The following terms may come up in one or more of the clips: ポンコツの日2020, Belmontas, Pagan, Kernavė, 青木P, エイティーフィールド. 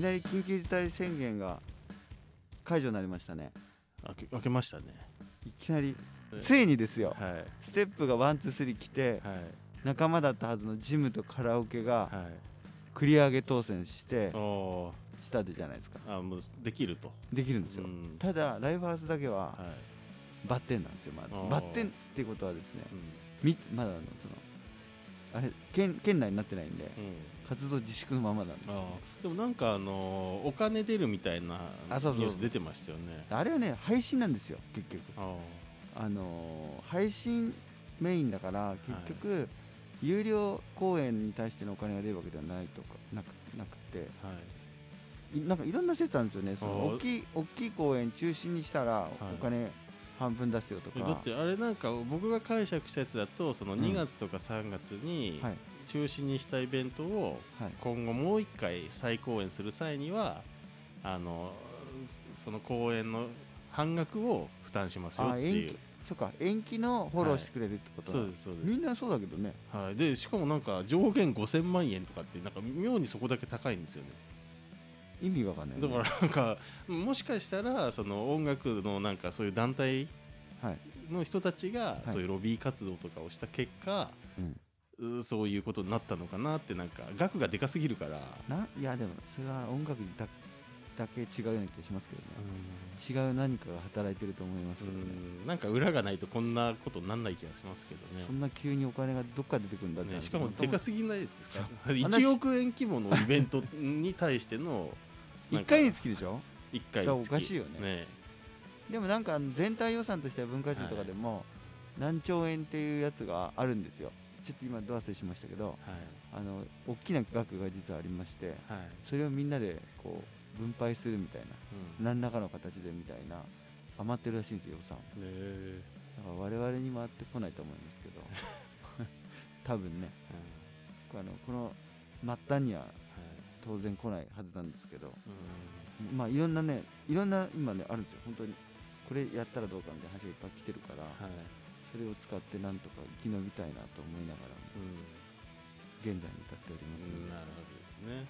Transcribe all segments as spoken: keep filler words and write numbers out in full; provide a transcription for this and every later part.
きなり緊急事態宣言が解除になりましたね。開け、開けましたね。いきなりついにですよ、はい、ステップがワンツースリー来て、はい、仲間だったはずのジムとカラオケが、はい、繰り上げ当選してしたでじゃないですか。あ、もうできるとできるんですよ。ただライフハウスだけは、はい、バッテンなんですよ。まだバッテンっていうことはですね、うん、まだあのそのあれ 県, 県内になってないんで、うん、活動自粛のままなんですよ、ね、でもなんかあのお金出るみたいなニュース出てましたよね。あれはね配信なんですよ結局。ああの配信メインだから結局、はい、有料公演に対してのお金が出るわけではないとか な, くなくて、はい、なんかいろんな説あるんですよね。その大きい大きい公演中止にしたらお金、はい、半分出すよとか。だってあれなんか僕が解釈したやつだとそのにがつとかさんがつに中止にしたイベントを今後もう一回再公演する際にはあのその公演の半額を負担しますよっていう。そうか、延期のフォローしてくれるってことは、はい、そうですそうです。みんなそうだけどね、はい、でしかもなんか上限ごせんまんえんとかってなんか妙にそこだけ高いんですよね。意味がわかんない、ね、だからなんかもしかしたらその音楽のなんかそういう団体の人たちがそういうロビー活動とかをした結果、はいはい、そういうことになったのかなって。なんか額がでかすぎるからな。いやでもそれは音楽 だ, だけ違うような気がしますけどね。違う何かが働いてると思いますけどね。うん、なんか裏がないとこんなことにならない気がしますけどね。そんな急にお金がどっから出てくるんだって、ね、しかもでかすぎないですかいちおくえん規模のイベントに対してのいっかいにつきでしょ。いっかいにつきおかしいよ ね, ね。でもなんか全体予算としては文化庁とかでも何兆円っていうやつがあるんですよ。ちょっと今ド忘れしましたけど、はい、あの大きな額が実はありまして、はい、それをみんなでこう分配するみたいな、うん、何らかの形でみたいな余ってるらしいんですよ予算、えー、だから我々に回ってこないと思いますけど多分ね、うん、あのこの末端には当然来ないはずなんですけど、うん、まあいろんなね、いろんな今ねあるんですよ本当に。これやったらどうかみたいな話がいっぱい来てるから、はい、それを使ってなんとか生き延びたいなと思いながら、うん、現在に至っております、ね、うん、なるほどですね、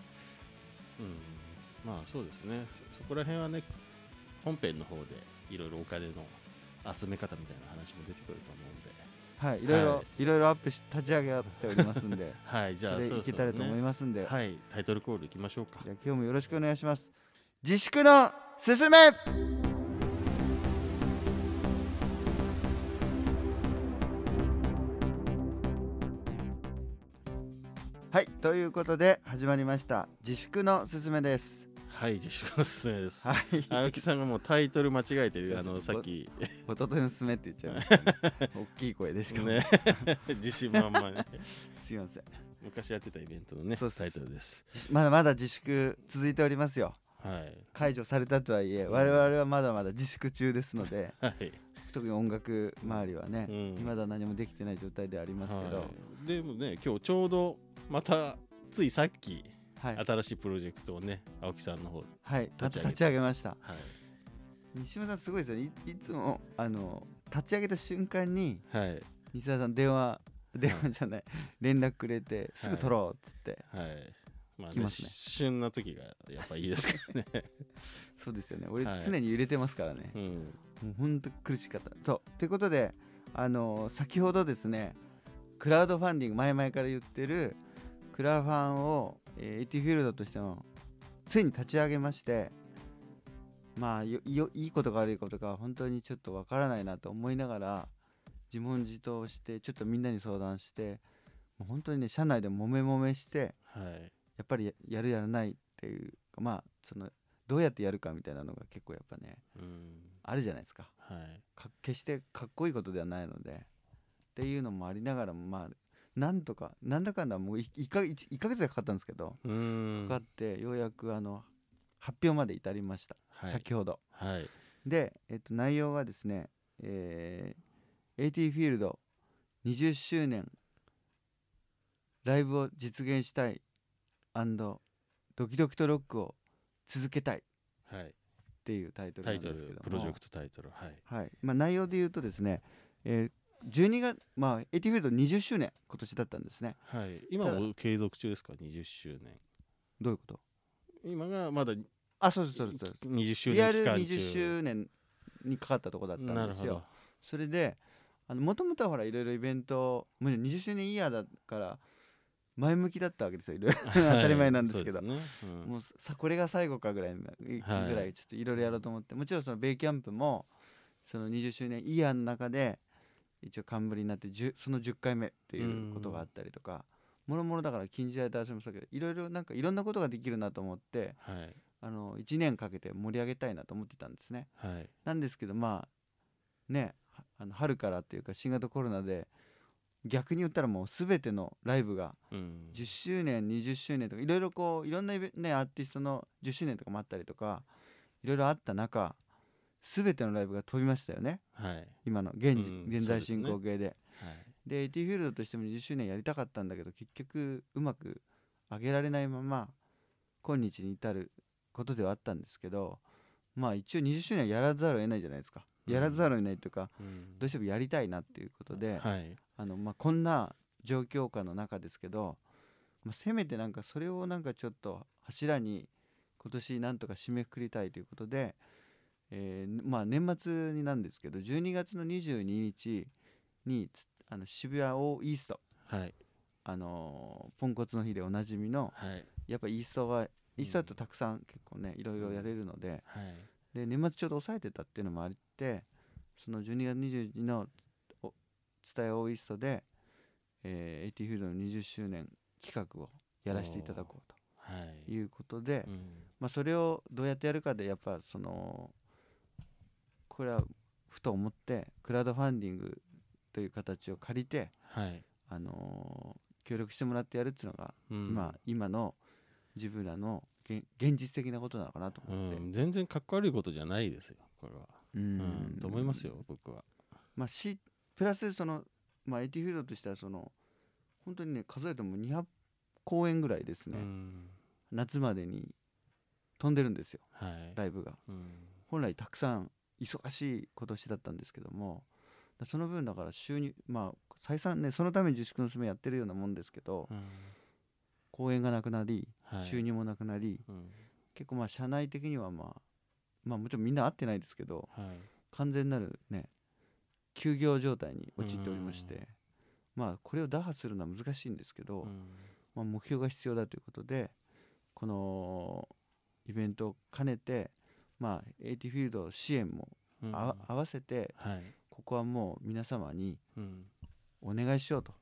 うん、まあそうですね。 そ, そこら辺はね本編の方でいろいろお金の集め方みたいな話も出てくると思うんで、はい、いろいろ、はい、いろいろアップし立ち上げておりますんで、はい、じゃあそれいけたらと思いますんで、そうそう、ね、はい、タイトルコールいきましょうか。じゃあ今日もよろしくお願いします。自粛のすすめ。はい、ということで始まりました自粛のすすめです。はい、自粛のすすめです、はい、青木さんがもうタイトル間違えてるあのさっきおとといのすすめって言っちゃいましたね大きい声でしかもね自信満々ねすいません。昔やってたイベントのねタイトルです。まだまだ自粛続いておりますよ、はい、解除されたとはいえ我々はまだまだ自粛中ですので、はい、特に音楽周りはね、うん、まだ何もできてない状態ではありますけど、はい、でもね今日ちょうどまたついさっきはい、新しいプロジェクトをね青木さんの方はい立ち上 げ, 立ち上げました、はい、西村さんすごいですよね。 い, いつもあの立ち上げた瞬間に、はい、西村さん電話電話じゃない、はい、連絡くれてすぐ取ろうっつって、はいはい、まあね、来ますね。旬な時がやっぱいいですからねそうですよね。俺常に揺れてますからね、はい、うん、もうほんと苦しかったと。ということであの先ほどですねクラウドファンディング前々から言ってるクラファンをエイティフィールドとしてもついに立ち上げまして、まあよよいいことか悪いことか本当にちょっとわからないなと思いながら自問自答してちょっとみんなに相談してもう本当にね社内でもめもめして、はい、やっぱり や, やるやらないっていうかまあそのどうやってやるかみたいなのが結構やっぱね、うん、あるじゃないです か,、はい、か決してかっこいいことではないのでっていうのもありながらもまあなんとかなんだかんだもう 1, か 1, いっかげつかかったんですけど、うーんかかってようやくあの発表まで至りました、はい、先ほど、はい、で、えっと、内容がですね、えー、エーティー フィールドにじゅっしゅうねんライブを実現したい&ドキドキとロックを続けたいっていうタイトルなんですけども、タイトルプロジェクトタイトル、はい、はい、まあ、内容で言うとですね、えーじゅうにがつ、まあ、エイティフィールドにじゅっしゅうねん今年だったんですね、はい、今も継続中ですか。にじゅっしゅうねんどういうこと。今がまだあそうですそうですにじゅっしゅうねんリアルにじゅっしゅうねんにかかったとこだったんですよ。それでもともとはほらいろいろイベントにじゅっしゅうねんイヤーだから前向きだったわけですよ当たり前なんですけど、はいそうですねうん、もうさこれが最後かぐらいぐらいちょっといろいろやろうと思って、はい、もちろんそのベイキャンプもそのにじゅっしゅうねんイヤーの中で一応冠になってそのじゅっかいめっていうことがあったりとかもろもろだから禁じられた話もそうだけどいろいろなんかいろんなことができるなと思って、はい、あのいちねんかけて盛り上げたいなと思ってたんですね、はい、なんですけどまあねあの春からっていうか新型コロナで逆に言ったらもう全てのライブがじゅっしゅうねん、うん、にじゅっしゅうねんとかいろいろこういろんな、ね、アーティストのじゅっしゅうねんとかもあったりとかいろいろあった中全てのライブが飛びましたよね、はい、今の 現, 時、うん、現在進行形 で, で,、ねはい、で エーティー フィールドとしてもにじゅっしゅうねんやりたかったんだけど結局うまく上げられないまま今日に至ることではあったんですけどまあ一応にじゅっしゅうねんやらざるを得ないじゃないですかやらざるを得ないというか、うん、どうしてもやりたいなっていうことで、はいあのまあ、こんな状況下の中ですけど、まあ、せめてなんかそれをなんかちょっと柱に今年なんとか締めくくりたいということで、えーまあ、年末になんですけどじゅうにがつのにじゅうににちにあの渋谷オーイースト、はいあのー、ポンコツの日でおなじみの、はい、やっぱイーストはイーストだとたくさん結構ねいろいろやれるので、うんはい、で年末ちょうど抑えてたっていうのもありそのじゅうにがつにじゅうににちの伝えオーイーストで、えー、エーティー フィールドのにじゅっしゅうねん企画をやらせていただこうということで、はいうんまあ、それをどうやってやるかでやっぱそのこれはふと思ってクラウドファンディングという形を借りて、はいあのー、協力してもらってやるっていうのが、うん、今, 今の自分らの現実的なことなのかなと思って、うん、全然かっこ悪いことじゃないですよこれはうんうん、と思いますよ僕は、まあ、しプラスその、まあ、エーティー フィールドとしてはその本当にね数えてもにひゃくこうえんぐらいですねうん夏までに飛んでるんですよ、はい、ライブがうん本来たくさん忙しい今年だったんですけどもその分だから収入まあ再三ねそのために自粛の勧めやってるようなもんですけどうん公演がなくなり収入もなくなり、はいうん、結構まあ社内的にはまあまあ、もちろんみんな会ってないですけど、はい、完全なるね休業状態に陥っておりましてまあこれを打破するのは難しいんですけど、まあ、目標が必要だということでこのイベントを兼ねてまあ エーティー フィールド支援も合わせて、はい、ここはもう皆様にお願いしようと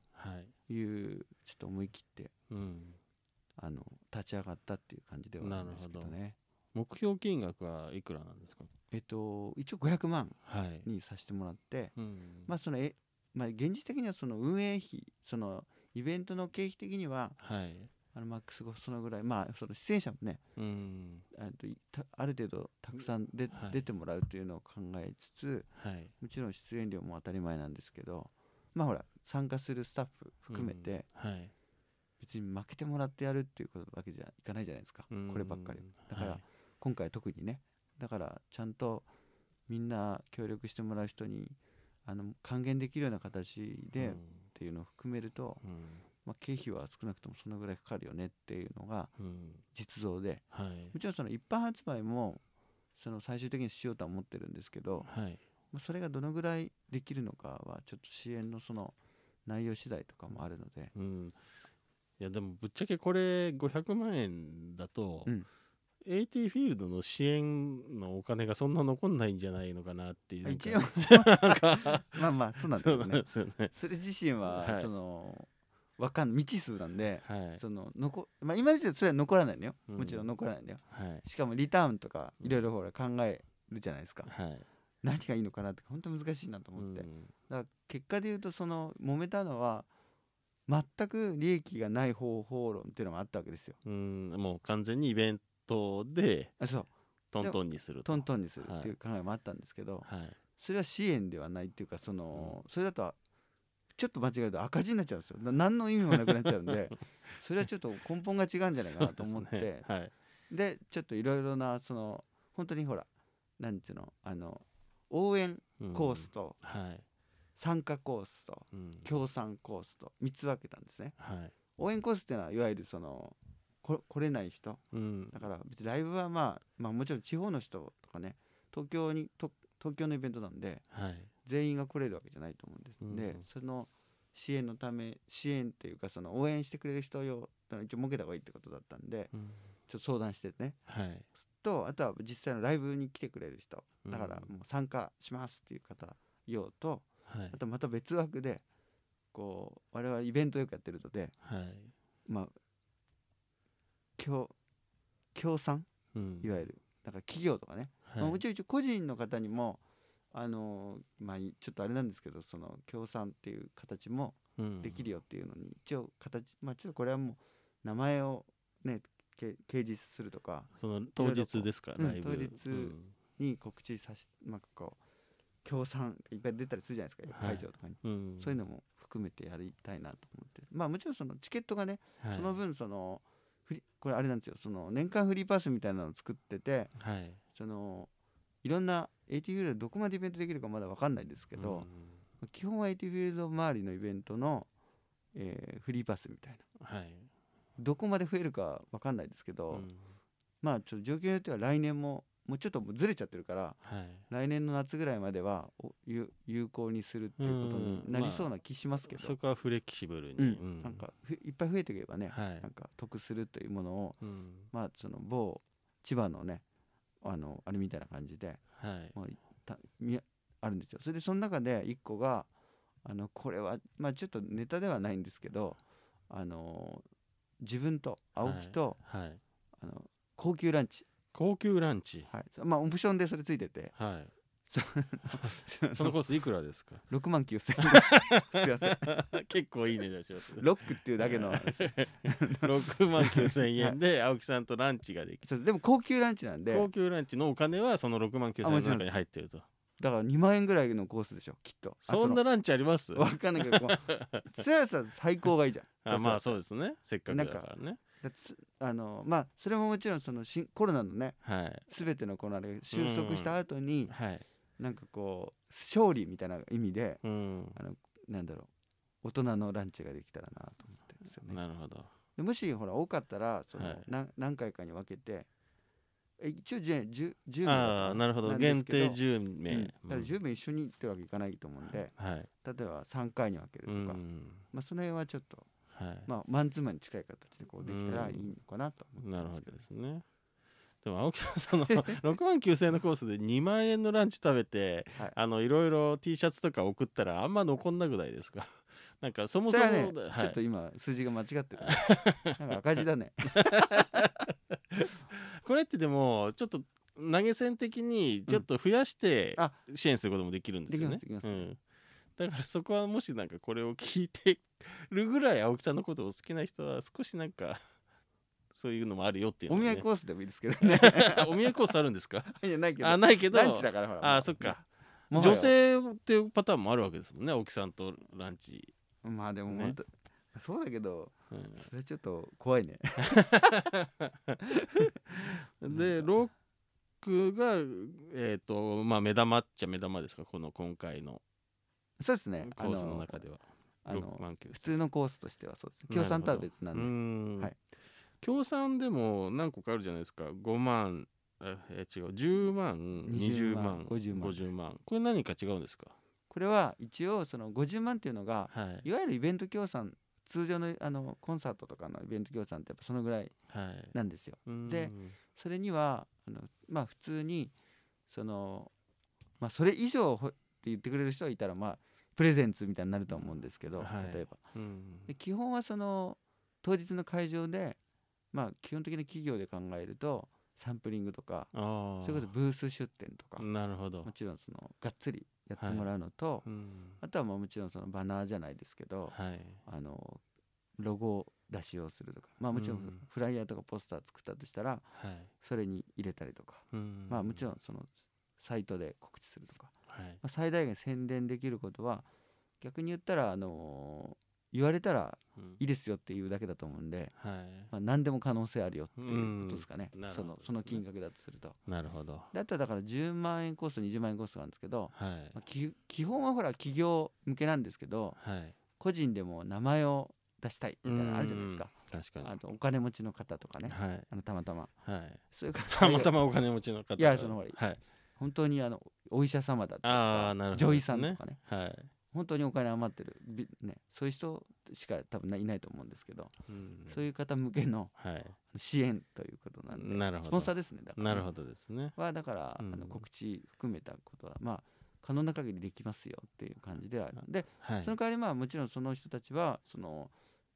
いうちょっと思い切って、うん、あの立ち上がったっていう感じではあるんですけどね目標金額はいくらなんですか？えっと、一応ごひゃくまんにさせてもらって、はいうんまあそのえまあ、現実的にはその運営費そのイベントの経費的には、はい、あのマックスそのぐらい、まあ、その出演者もね、うん、あ, とある程度たくさんで、はい、出てもらうというのを考えつつ、はい、もちろん出演料も当たり前なんですけど、まあ、ほら参加するスタッフ含めて、うんはい、別に負けてもらってやるっていうことわけじゃいかないじゃないですか、うん、こればっかりだから、はい今回特にねだからちゃんとみんな協力してもらう人にあの還元できるような形でっていうのを含めると、うんまあ、経費は少なくともそのぐらいかかるよねっていうのが実像で、うんはい、もちろんその一般発売もその最終的にしようとは思ってるんですけど、はいまあ、それがどのぐらいできるのかはちょっと支援のその内容次第とかもあるので、うん、いやでもぶっちゃけこれごひゃくまんえんだと、うんエーティー フィールドの支援のお金がそんな残んないんじゃないのかなっていう一応まあまあそうなんだよ ね, そ, よねそれ自身はその、はい、わかん未知数なんで、はいその残まあ、今ですとそれは残らないのよ、うん、もちろん残らないんだよ、はい、しかもリターンとかいろいろほら考えるじゃないですか、はい、何がいいのかなって本当難しいなと思って、うん、だから結果で言うとその揉めたのは全く利益がない方法論っていうのがあったわけですようんもう完全にイベントでそうトントンにするトントンにするっていう考えもあったんですけど、はい、それは支援ではないっていうかその、うん、それだとちょっと間違えると赤字になっちゃうんですよ何の意味もなくなっちゃうんでそれはちょっと根本が違うんじゃないかなと思ってで、ねはい、でちょっといろいろなその本当にほらなんていうのあの応援コースと、うんはい、参加コースと、うん、協賛コースとみっつ分けたんですね、はい、応援コースっていうのはいわゆるそのこ来れない人、うん、だから別にライブは、まあ、まあもちろん地方の人とかね、東京にと東京のイベントなんで、はい、全員が来れるわけじゃないと思うんです、うん、でその支援のため支援っていうかその応援してくれる人用一応設けた方がいいってことだったんで、うん、ちょっと相談してね、はい、とあとは実際のライブに来てくれる人だからもう参加しますっていう方用と、うん、あとまた別枠でこう我々イベントよくやってるので、はい、まあ協賛、うん、いわゆるだから企業とかね、はいまあ、もちろん個人の方にもあのまあ、ちょっとあれなんですけどその協賛っていう形もできるよっていうのに、うん、一応形、まあ、ちょっとこれはもう名前を、ね、掲示するとかその当日ですから、うん、当日に告知させて、うんまあ、こう協賛いっぱい出たりするじゃないですか、はい、会場とかに、うん、そういうのも含めてやりたいなと思って、まあ、もちろんそのチケットがね、はい、その分そのフリこれあれなんですよその年間フリーパースみたいなのを作ってて、はい、そのいろんなエーティーフィールドでどこまでイベントできるかまだ分かんないですけど、うん、基本はエーティーフィールド周りのイベントの、えー、フリーパスみたいな、はい、どこまで増えるか分かんないですけど、うん、まあちょっと状況によっては来年ももうちょっともうずれちゃってるから、はい、来年の夏ぐらいまでは有効にするっていうことになりそうな気しますけど、うんまあ、そこはフレキシブルに、うん、なんかいっぱい増えていけばね、はい、なんか得するというものを、うん、まあその某千葉のねあのあれみたいな感じで、はい、もうたあるんですよ。それでその中でいっこがあのこれは、まあ、ちょっとネタではないんですけどあの自分と青木と、はいはい、あの高級ランチ高級ランチ、はいまあ、オプションでそれついてて、はい、そ, のそのコースいくらですかろくまんきゅうせんえんすいません結構いい値段しますロックっていうだけの話ろくまんきゅうせんえんで青木さんとランチができるでも高級ランチなんで高級ランチのお金はそのろくまんきゅうせんえんの中に入ってるとだからにまんえんぐらいのコースでしょきっとそんなランチありますわかんないけどつやさ最高がいいじゃんあまあそうですねせっかくだからねだあのまあそれももちろんそのコロナのね、はい、全てのコロナで収束した後に、うんはい、なんかこう勝利みたいな意味で、うん、あのなんだろう大人のランチができたらなと思ってるんですよねなるほどでもしほら多かったらその、はい、な何回かに分けて一応じゅうめいああなるほど限定じゅうめい、うん、だからじゅうめい一緒にってわけいかないと思うんで、はい、例えばさんかいに分けるとか、うんまあ、その辺はちょっとはいまあ、マンツーマンに近い形でこうできたらいいのかなと思ってますけど、ね、なるほどですねでも青木さんそのろくまんきゅうせんえんのコースでにまんえんのランチ食べて、はい、あのいろいろ T シャツとか送ったらあんま残んなくないですかなんかそもそもそれはね、はい、ちょっと今数字が間違ってるなんか赤字だねこれってでもちょっと投げ銭的にちょっと増やして支援することもできるんですよね、うん、できますできます、うんだからそこはもしなんかこれを聞いてるぐらい青木さんのことを好きな人は少しなんかそういうのもあるよっていう、ね、お見合いコースでもいいですけどねお見合いコースあるんですかいやないけどあないけどランチだからほらああそっか女性っていうパターンもあるわけですもんね青木さんとランチまあでも本当、ね、そうだけど、うん、それちょっと怖いねでロックがえっとまあ目玉っちゃ目玉ですかこの今回のそうですねコースの中ではあのあの普通のコースとしてはそうです協賛とは別なんで協賛、はい、でも何個かあるじゃないですかごまんえ違うじゅうまんにじゅうまんごじゅうまんこれ何か違うんですかこれは一応そのごじゅうまんっていうのが、はい、いわゆるイベント協賛通常 の, あのコンサートとかのイベント協賛ってやっぱそのぐらいなんですよ、はい、でそれにはあのまあ普通にその、まあ、それ以上ほって言ってくれる人がいたら、まあ、プレゼンツみたいになると思うんですけど、はい、例えば、うん、で基本はその当日の会場で、まあ、基本的な企業で考えるとサンプリングとかそういうことブース出店とかなるほどもちろんそのがっつりやってもらうのと、はいうん、あとはまあもちろんそのバナーじゃないですけど、はい、あのロゴ出しをするとか、まあ、もちろんフライヤーとかポスター作ったとしたら、うん、それに入れたりとか、うんまあ、もちろんそのサイトで告知するとか、はいまあ、最大限宣伝できることは逆に言ったら、あのー、言われたらいいですよっていうだけだと思うんで、うんはいまあ、何でも可能性あるよっていうことですかね、うん、その、その金額だとするとなるほどであとはだからじゅうまんえんコースとにじゅうまんえんコースなんですけど、はいまあ、き基本はほら企業向けなんですけど、はい、個人でも名前を出したいみたいなのあるじゃないですか。確かにあのお金持ちの方とかね、はい、あのたまたま、はい、そういう方たまたまお金持ちの方、いやそのほうが、はい、本当にあのお医者様だとか、あ、なるほど、ね、女医さんとかね、はい、本当にお金余ってる、ね、そういう人しか多分いないと思うんですけど、うん、そういう方向けの支援ということなんで、はい、スポンサーですね。だからなるほどですね。はだから、うん、あの告知含めたことはまあ可能な限りできますよっていう感じではあるんで、はい、その代わりまあもちろんその人たちはその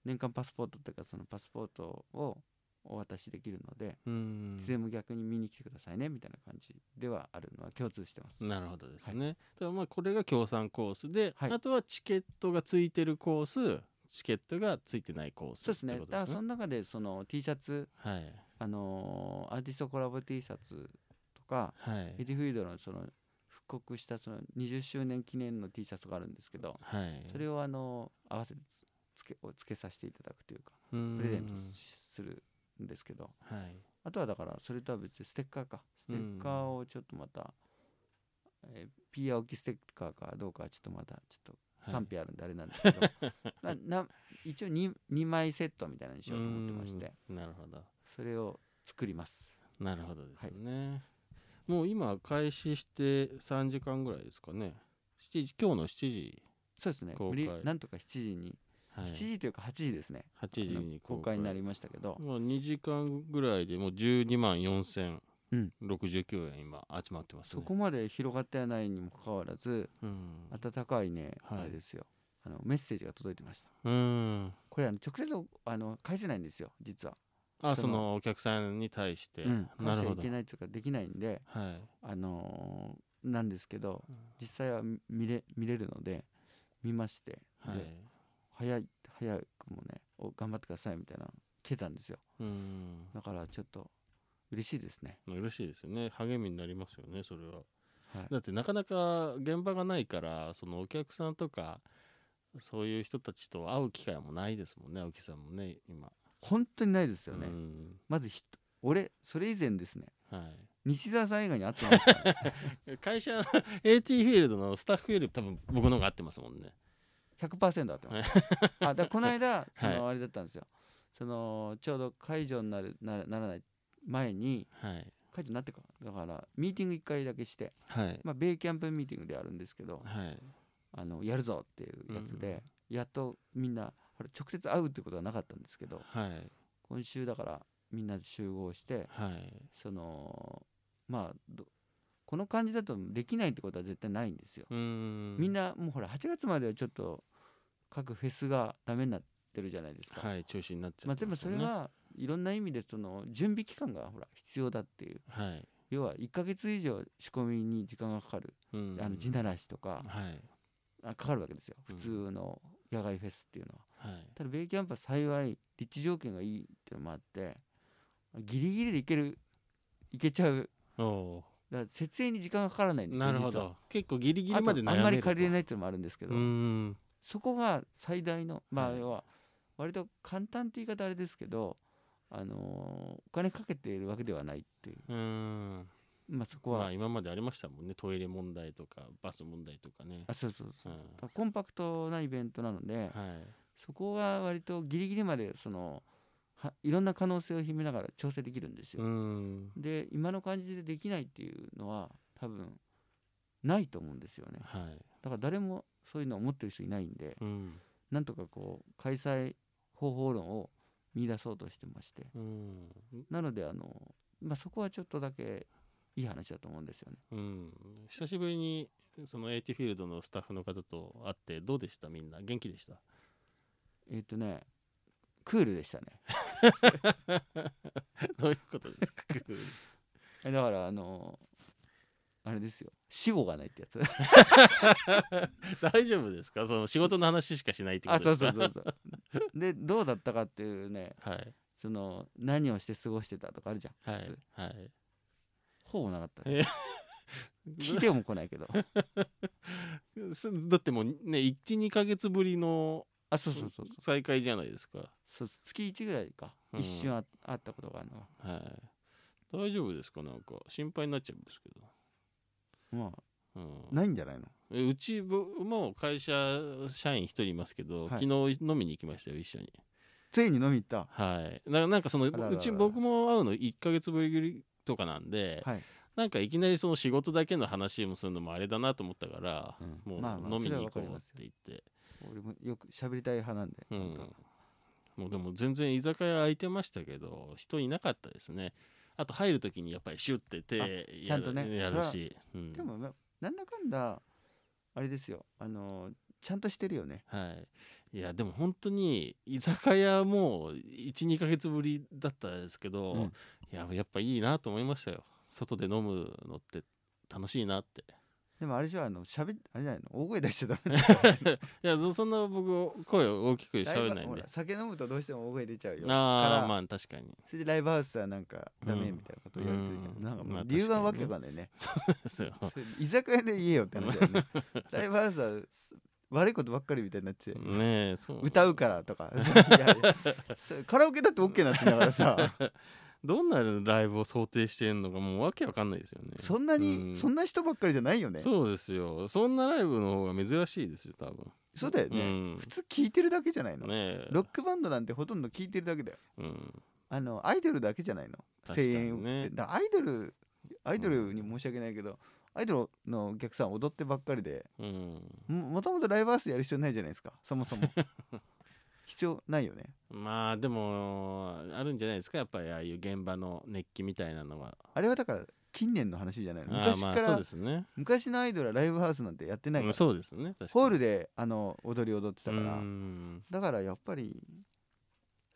年間パスポートというかそのパスポートをお渡しできるので、うん、いつでも逆に見に来てくださいねみたいな感じではあるのは共通してます。なるほどですね、はい、ただまあこれが協賛コースで、はい、あとはチケットがついてるコース、チケットがついてないコース、そうですね、ってことですね。だからその中でその T シャツ、はい、あのー、アーティストコラボ T シャツとか、はい、エディフィードのその復刻したそのにじゅっしゅうねん記念の T シャツがあるんですけど、はい、それをあのー、合わせてつけをつけさせていただくというかプレゼントするんですけど、はい、あとはだからそれとは別にステッカーか、ステッカーをちょっとまた、えー、ピーアオキステッカーかどうかはちょっとまだちょっと賛否あるんであれなんですけど、はい、なな一応 2, にまいセットみたいなのにしようと思ってまして、なるほど、それを作ります。なるほどですね、はい、もう今開始してさんじかんぐらいですかね。しちじ、今日のしちじ、そうですね、なんとかしちじに、はい、しちじというかはちじですね、はちじに公開になりましたけど、もうにじかんぐらいでもうじゅうにまんよんせんろくじゅうきゅうえん今集まってますね、うん、そこまで広がってはないにもかかわらず、うん、温かいね、はい、あれですよ、あのメッセージが届いてました。うん、これは直接あの返せないんですよ実は。あ、そのお客さんに対して、うん、返せいけないというかできないんで、はい、あのー、なんですけど実際は見れ、見れるので見まして、はい、早い早くもね頑張ってくださいみたいな来てたんですよ。うん、だからちょっと嬉しいですね。嬉しいですよね、励みになりますよねそれは、はい、だってなかなか現場がないから、そのお客さんとかそういう人たちと会う機会もないですもんね。青木さんもね今本当にないですよね。うん、まずひ俺それ以前ですね、はい、西澤さん以外に会ってました、ね、会社 エーティー フィールドのスタッフより多分僕の方が会ってますもんね。ひゃくパーセント 合ってますあ、だからこの間そのあれだったんですよ、はい、そのちょうど解除になる な, ならない前に、はい、解除になってからだからミーティングいっかいだけして、はい、まあ、米キャンプミーティングであるんですけど、はい、あのやるぞっていうやつで、うん、やっとみんな直接会うってことはなかったんですけど、はい、今週だからみんな集合して、はい、そのまあこの感じだとできないってことは絶対ないんですよ。うん、みんなもうほらはちがつまではちょっと各フェスがダメになってるじゃないですか、はい、中止になっちゃってますよね。まあ、全部それはいろんな意味でその準備期間がほら必要だっていう、はい、要はいっかげつ以上仕込みに時間がかかる、うん、あの地ならしとか、はい、あかかるわけですよ普通の野外フェスっていうのは、うん、ただベイキャンプは幸い立地条件がいいっていうのもあってギリギリでいけるいけちゃう、おだから設営に時間がかからないんですよ。なるほど、結構ギリギリまで悩めると あ, あんまり借りれないっていうのもあるんですけど、うん、そこが最大の、まあ要は割と簡単って言い方あれですけど、あのー、お金かけているわけではないっていう、うーん、まあ、そこは、まあ、今までありましたもんね、トイレ問題とかバス問題とかね。あ、そうそうそう、うん、コンパクトなイベントなので、はい、そこが割とギリギリまでそのいろんな可能性を秘めながら調整できるんですよ。うん、で今の感じでできないっていうのは多分ないと思うんですよね、はい、だから誰もそういうのを持ってる人いないんで、うん、なんとかこう開催方法論を見出そうとしてまして、うん、なのであの、まあ、そこはちょっとだけいい話だと思うんですよね、うん、久しぶりにその エーティー フィールドのスタッフの方と会ってどうでした？みんな元気でした？えーとねクールでしたねどういうことですかクールだからあのあれですよ、死後がないってやつ大丈夫ですか？その仕事の話しかしないってことですか？あ、そうそうそうそうでどうだったかっていうね、はい、その何をして過ごしてたとかあるじゃん、はい、普通、はい、ほぼなかった、ね、聞いても来ないけどだってもうね いちにかげつぶりのあそうそうそう再会じゃないですか。そう月いちぐらいか、うん、一瞬あ会ったことがあるのは、はい、大丈夫ですか？なんか心配になっちゃうんですけど、まあうん、ないんじゃないのうちも会社社員一人いますけど、はい、昨日飲みに行きましたよ一緒に。ついに飲み行った。はい。な, なんかそのあらららうち僕も会うのいっかげつぶりとかなんで、はい、なんかいきなりその仕事だけの話もするのもあれだなと思ったから、うん、もう、まあまあ、飲みに行こうって言って。俺もよく喋りたい派なんで、うん、もうでも全然居酒屋空いてましたけど人いなかったですね。あと入るときにやっぱりシュッて手や る, ちゃんと、ね、やるし、うん、でもなんだかんだあれですよ、あのー、ちゃんとしてるよね。はい、いやでも本当に居酒屋も いち,に ヶ月ぶりだったんですけど、うん、いや、やっぱいいなと思いましたよ。外で飲むのって楽しいなって。でもあれじゃあのしゃべあれじゃないの、大声出しちゃダメいやそんな僕声を大きくしゃべらないんで。酒飲むとどうしても大声出ちゃうよ。ああまあ確かに。それでライブハウスはなんかダメみたいなこと言われてるじゃん、うん、なんかもう理由がわけわかんないね。そうですよ。居酒屋で言えよって話だよねライブハウスは悪いことばっかりみたいになっちゃうね。えそう歌うからとかいやいやカラオケだって OK なんてだからさどんなライブを想定してるのかもうわけわかんないですよね。そんなに、うん、そんな人ばっかりじゃないよね。そうですよ。そんなライブの方が珍しいですよ多分。そうだよね、うん、普通聴いてるだけじゃないの、ね、ロックバンドなんてほとんど聴いてるだけだよ、うん、あのアイドルだけじゃないの、声援を、ね、だアイドルアイドルに申し訳ないけど、うん、アイドルのお客さん踊ってばっかりで、うん、も, もともとライブハウスやる必要ないじゃないですかそもそも必要ないよね。まあでもあるんじゃないですかやっぱりああいう現場の熱気みたいなのは。あれはだから近年の話じゃないの。昔から、まあそうですね、昔のアイドルはライブハウスなんてやってないから、うん、そうですね。確かにホールであの踊り踊ってたから、うんだからやっぱり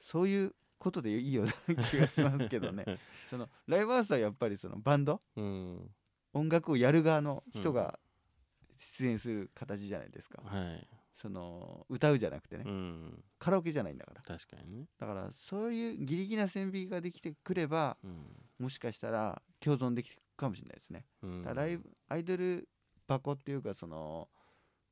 そういうことでいいような気がしますけどねそのライブハウスはやっぱりそのバンド、うん、音楽をやる側の人が出演する形じゃないですか、うん、はい、その歌うじゃなくてね、うん、カラオケじゃないんだから。確かにね。だからそういうギリギリな線引きができてくれば、うん、もしかしたら共存できるかもしれないですね、うん、だライブアイドル箱っていうかその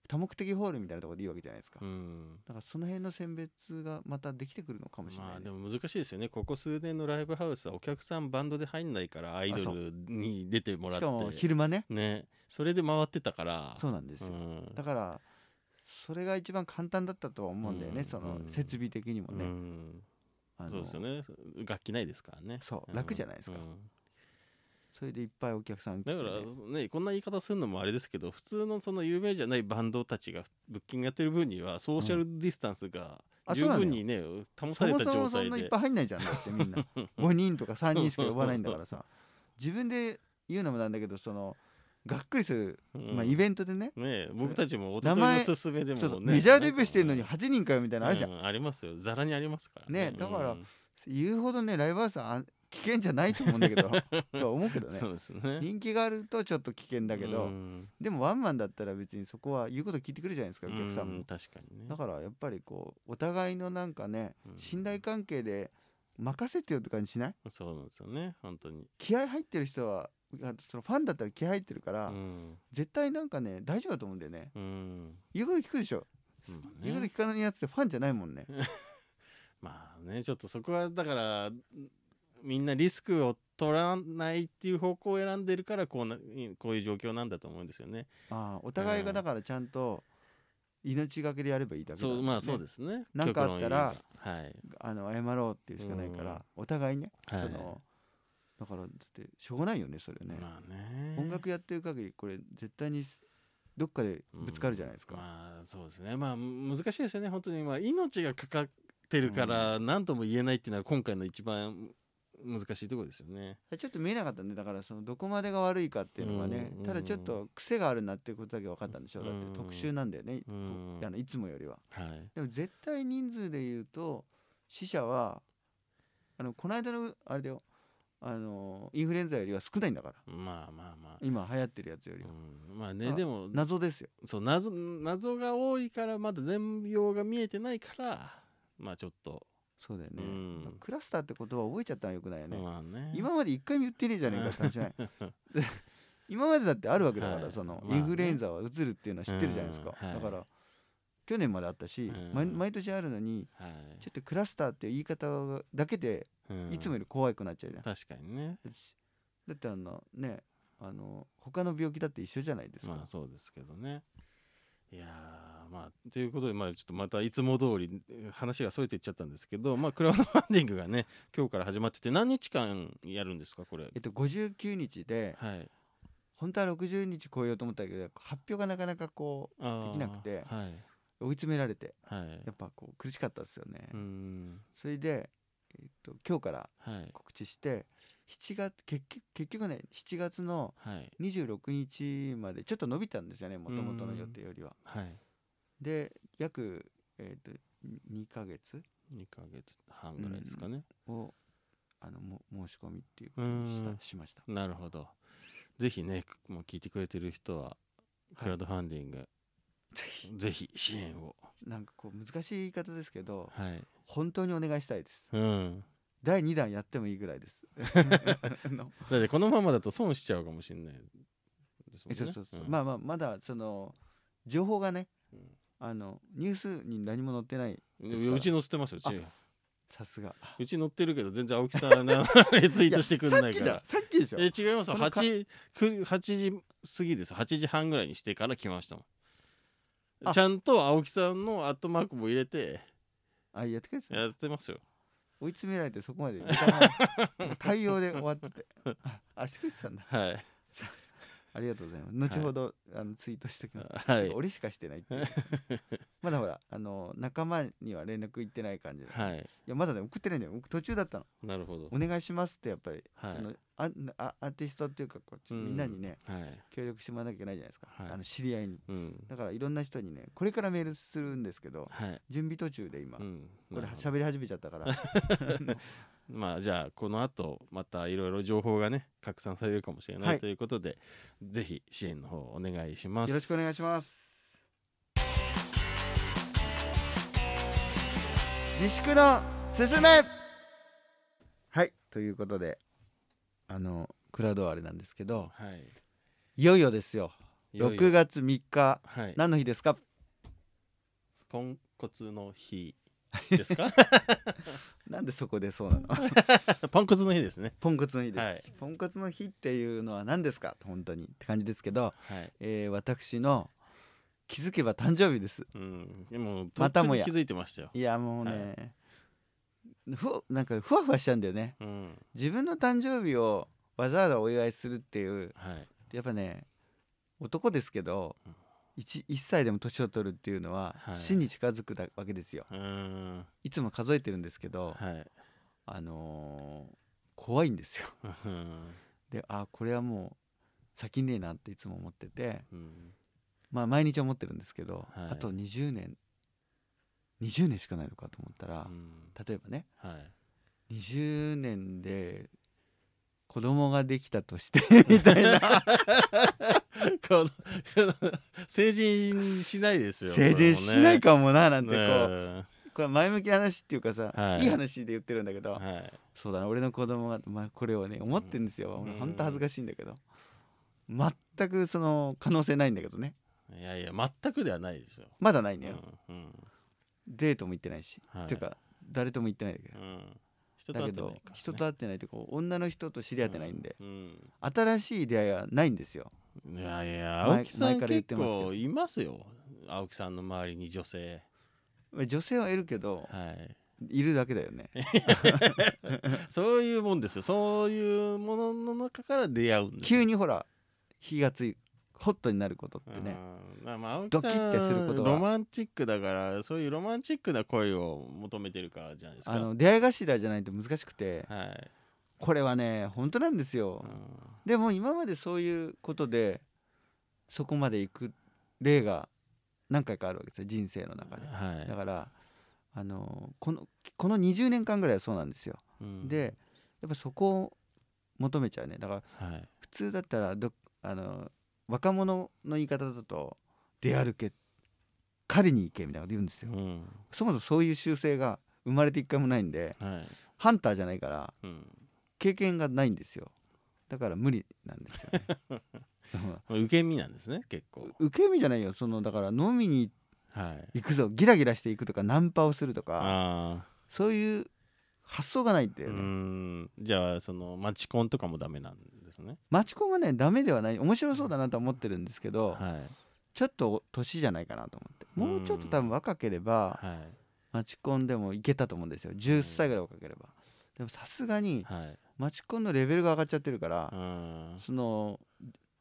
多目的ホールみたいなところでいいわけじゃないですか、うん、だからその辺の選別がまたできてくるのかもしれない、ね、まあでも難しいですよね。ここ数年のライブハウスはお客さんバンドで入んないからアイドルに出てもらって、しかも昼間 ね, ねそれで回ってたから。そうなんですよ、うん、だからそれが一番簡単だったとは思うんだよね、うん、その設備的にもね、うん、あのそうですよね。楽器ないですからね。そう楽じゃないですか、うん、それでいっぱいお客さん来て、ね、だから、ね、こんな言い方するのもあれですけど普通 の, その有名じゃないバンドたちがブッキングやってる分にはソーシャルディスタンスが十分にね、うん、保たれた状態で、そもそもそんないっぱい入んないじゃんだってみんなごにんとかさんにんしか呼ばないんだからさ自分で言うのもなんだけどそのがっくりする、まあ、イベントで ね,、うん、ね僕たちもおとといのすすめでも、ね、メジャーデビューしてるのにはちにんかよみたいなのあるじゃん、うん、ありますよ。ざらにありますから ね, ねだから、うん、言うほどねライブハウスは危険じゃないと思うんだけどとは思うけど ね, そうですね。人気があるとちょっと危険だけど、うん、でもワンマンだったら別にそこは言うこと聞いてくるじゃないですかお客さんも、うん、確かにね。だからやっぱりこうお互いのなんかね信頼関係で任せてよって感じしない？そうなんですよね。本当に気合入ってる人はそのファンだったら気合入ってるから、うん、絶対なんかね大丈夫だと思うんだよね、うん、言うこと聞くでしょ、うんね、言うこと聞かないやつってファンじゃないもんねまあねちょっとそこはだからみんなリスクを取らないっていう方向を選んでるからこうな、こういう状況なんだと思うんですよね。あお互いがだからちゃんと命がけでやればいいだけだ、ね、そうまあそうですね。なんかあったら、はい、あの謝ろうっていうしかないから、うん、お互いね、はい、そのだからだってしょうがないよねそれ ね,、まあ、ね音楽やってる限りこれ絶対にどっかでぶつかるじゃないですか、うん、まあそうですね。まあ難しいですよね本当に。まあ命がかかってるから何とも言えないっていうのは今回の一番難しいところですよね。ちょっと見えなかったんでだからそのどこまでが悪いかっていうのがね、うん、ただちょっと癖があるなっていうことだけ分かったんでしょう、うん、だって特集なんだよね、うん、あのいつもよりは、はい、でも絶対人数でいうと死者はあのこの間のあれだよあのインフルエンザよりは少ないんだから、まあまあまあ、今流行ってるやつよりは、うん、まあね。でも謎ですよ。そう 謎, 謎が多いからまだ全容が見えてないからまあちょっとそうだよね、うん、クラスターって言葉覚えちゃったのよくないよ ね,、まあ、ね今まで一回も言ってねえじゃねえかって話じゃない今までだってあるわけだから、はい、そのインフルエンザはうつるっていうのは知ってるじゃないですか、まあね、だから、はい、去年まであったし、うん、毎, 毎年あるのに、はい、ちょっとクラスターっていう言い方だけでいつもより怖くなっちゃうじゃん。確かにね。だってあのねあの他の病気だって一緒じゃないですか。まあそうですけどね。いやまあということで、まあちょっとまたいつも通り話がそれていっちゃったんですけど、まあクラウドファンディングがね今日から始まってて、何日間やるんですかこれ。えっとごじゅうきゅうにちで、はい、本当はろくじゅうにち超えようと思ったけど発表がなかなかこうできなくて、はい、追い詰められて、はい、やっぱこう苦しかったですよね。うん、それで、えっと、今日から告知して、はい、しちがつ 結, 結局ねしちがつのにじゅうろくにちまでちょっと伸びたんですよね、もともとの予定よりは、はい、で約、えー、とにかげつにかげつはんぐらいですかね、うん、をあのも申し込みっていうことに し, しました。なるほど。ぜひねもう聞いてくれてる人はクラウドファンディング、はい、ぜひぜひ支援を。なんかこう難しい言い方ですけど、はい、本当にお願いしたいです、うん、だいにだんやってもいいぐらいですのだってこのままだと損しちゃうかもしれないですもんね。そうそうそう、うん、まあまあまだその情報がね、うん、あのニュースに何も載ってないですから。うち載ってますよ。さすがうち載ってるけど全然青木さんのリツイートしてくんないから。さっきじゃん、さっきでしょ。え違います。はちじ過ぎです。はちじはんぐらいにしてから来ましたもん。ちゃんと青木さんのアットマークも入れてあやってください。やってますよ。追い詰められてそこまで対応で終わっててあ、関口さんだ、はい、ありがとうございます。後ほど、はい、あのツイートしておきます、はい、俺しかしてないっていうまだほらあの仲間には連絡いってない感じで、はい、いやまだ、ね、送ってないんだよ。僕途中だったの。なるほど。お願いしますってやっぱり、はい、そのああアーティストっていうかこうみんなにね、はい、協力してもらわなきゃいけないじゃないですか、はい、あの知り合いに、うん、だからいろんな人にねこれからメールするんですけど、はい、準備途中で今、うん、これ喋り始めちゃったからまあじゃあこの後またいろいろ情報がね拡散されるかもしれない、はい、ということでぜひ支援の方お願いします。よろしくお願いします。自粛のすすめ。はいということであのクラウドはあれなんですけど、はい、いよいよですよ。いよいよろくがつみっか、はい、何の日ですか。ポンコツの日ですかなんでそこでそうなのポンコツの日ですね。ポンコツの日です、はい、ポンコツの日っていうのは何ですか本当にって感じですけど、はい、えー、私の気づけば誕生日です、うん、でもまたもや気づいてましたよ。いやもうね、はいふなんかふわふわしちゃうんだよね、うん、自分の誕生日をわざわざお祝いするっていう、はい、やっぱね男ですけど 1, 1歳でも年を取るっていうのは、はい、死に近づくわけですよ。うん、いつも数えてるんですけど、はい、あのー、怖いんですよであこれはもう先ねえなっていつも思ってて、うん、まあ毎日思ってるんですけど、はい、あとにじゅうねんにじゅうねんしかないのかと思ったら、うん、例えばね、はい、にじゅうねんで子供ができたとしてみたいな成人しないですよ。成人しないかもななんてこう、ね、これ前向きな話っていうかさ、はい、いい話で言ってるんだけど、はい、そうだな俺の子供が、まあ、これをね思ってるんですよ、うん、本当恥ずかしいんだけど全くその可能性ないんだけどね。いやいや全くではないですよ。まだないんだよ、うんうん、デートも行ってないし、はい、というか誰とも行ってないんだけど、うん、人と会ってないからね。だけど人と会ってないとこう女の人と知り合ってないんで、うんうん、新しい出会いはないんですよ。いやいや青木さん結構いますよ。青木さんの周りに女性女性はいるけど、はい、いるだけだよねそういうもんですよ。そういうものの中から出会うんです。急にほら火がついホットになることってね、まあまあ、青木さんドキッてすることはロマンチックだから、そういうロマンチックな恋を求めてるからじゃないですか。あの出会い頭じゃないと難しくて、はい、これはね本当なんですよ、うん、でも今までそういうことでそこまで行く例が何回かあるわけですよ人生の中で、はい、だからあのこの、このにじゅうねんかんぐらいはそうなんですよ、うん、でやっぱそこを求めちゃうね。だから、はい、普通だったらどあの若者の言い方だと出歩け狩りに行けみたいなこと言うんですよ、うん、そもそもそういう習性が生まれて一回もないんで、はい、ハンターじゃないから、うん、経験がないんですよ。だから無理なんですよね受け身なんですね結構。受け身じゃないよ。そのだから飲みに行くぞ、はい、ギラギラしていくとかナンパをするとかあそういう発想がないんだよね。うん、じゃあそのマチコンとかもダメなんですですね。マチコンがねダメではない、面白そうだなと思ってるんですけど、はい、ちょっと年じゃないかなと思って、もうちょっと多分若ければ、はい、マチコンでもいけたと思うんですよ、じゅっさいぐらい若ければ。でもさすがに、はい、マチコンのレベルが上がっちゃってるから、うん、その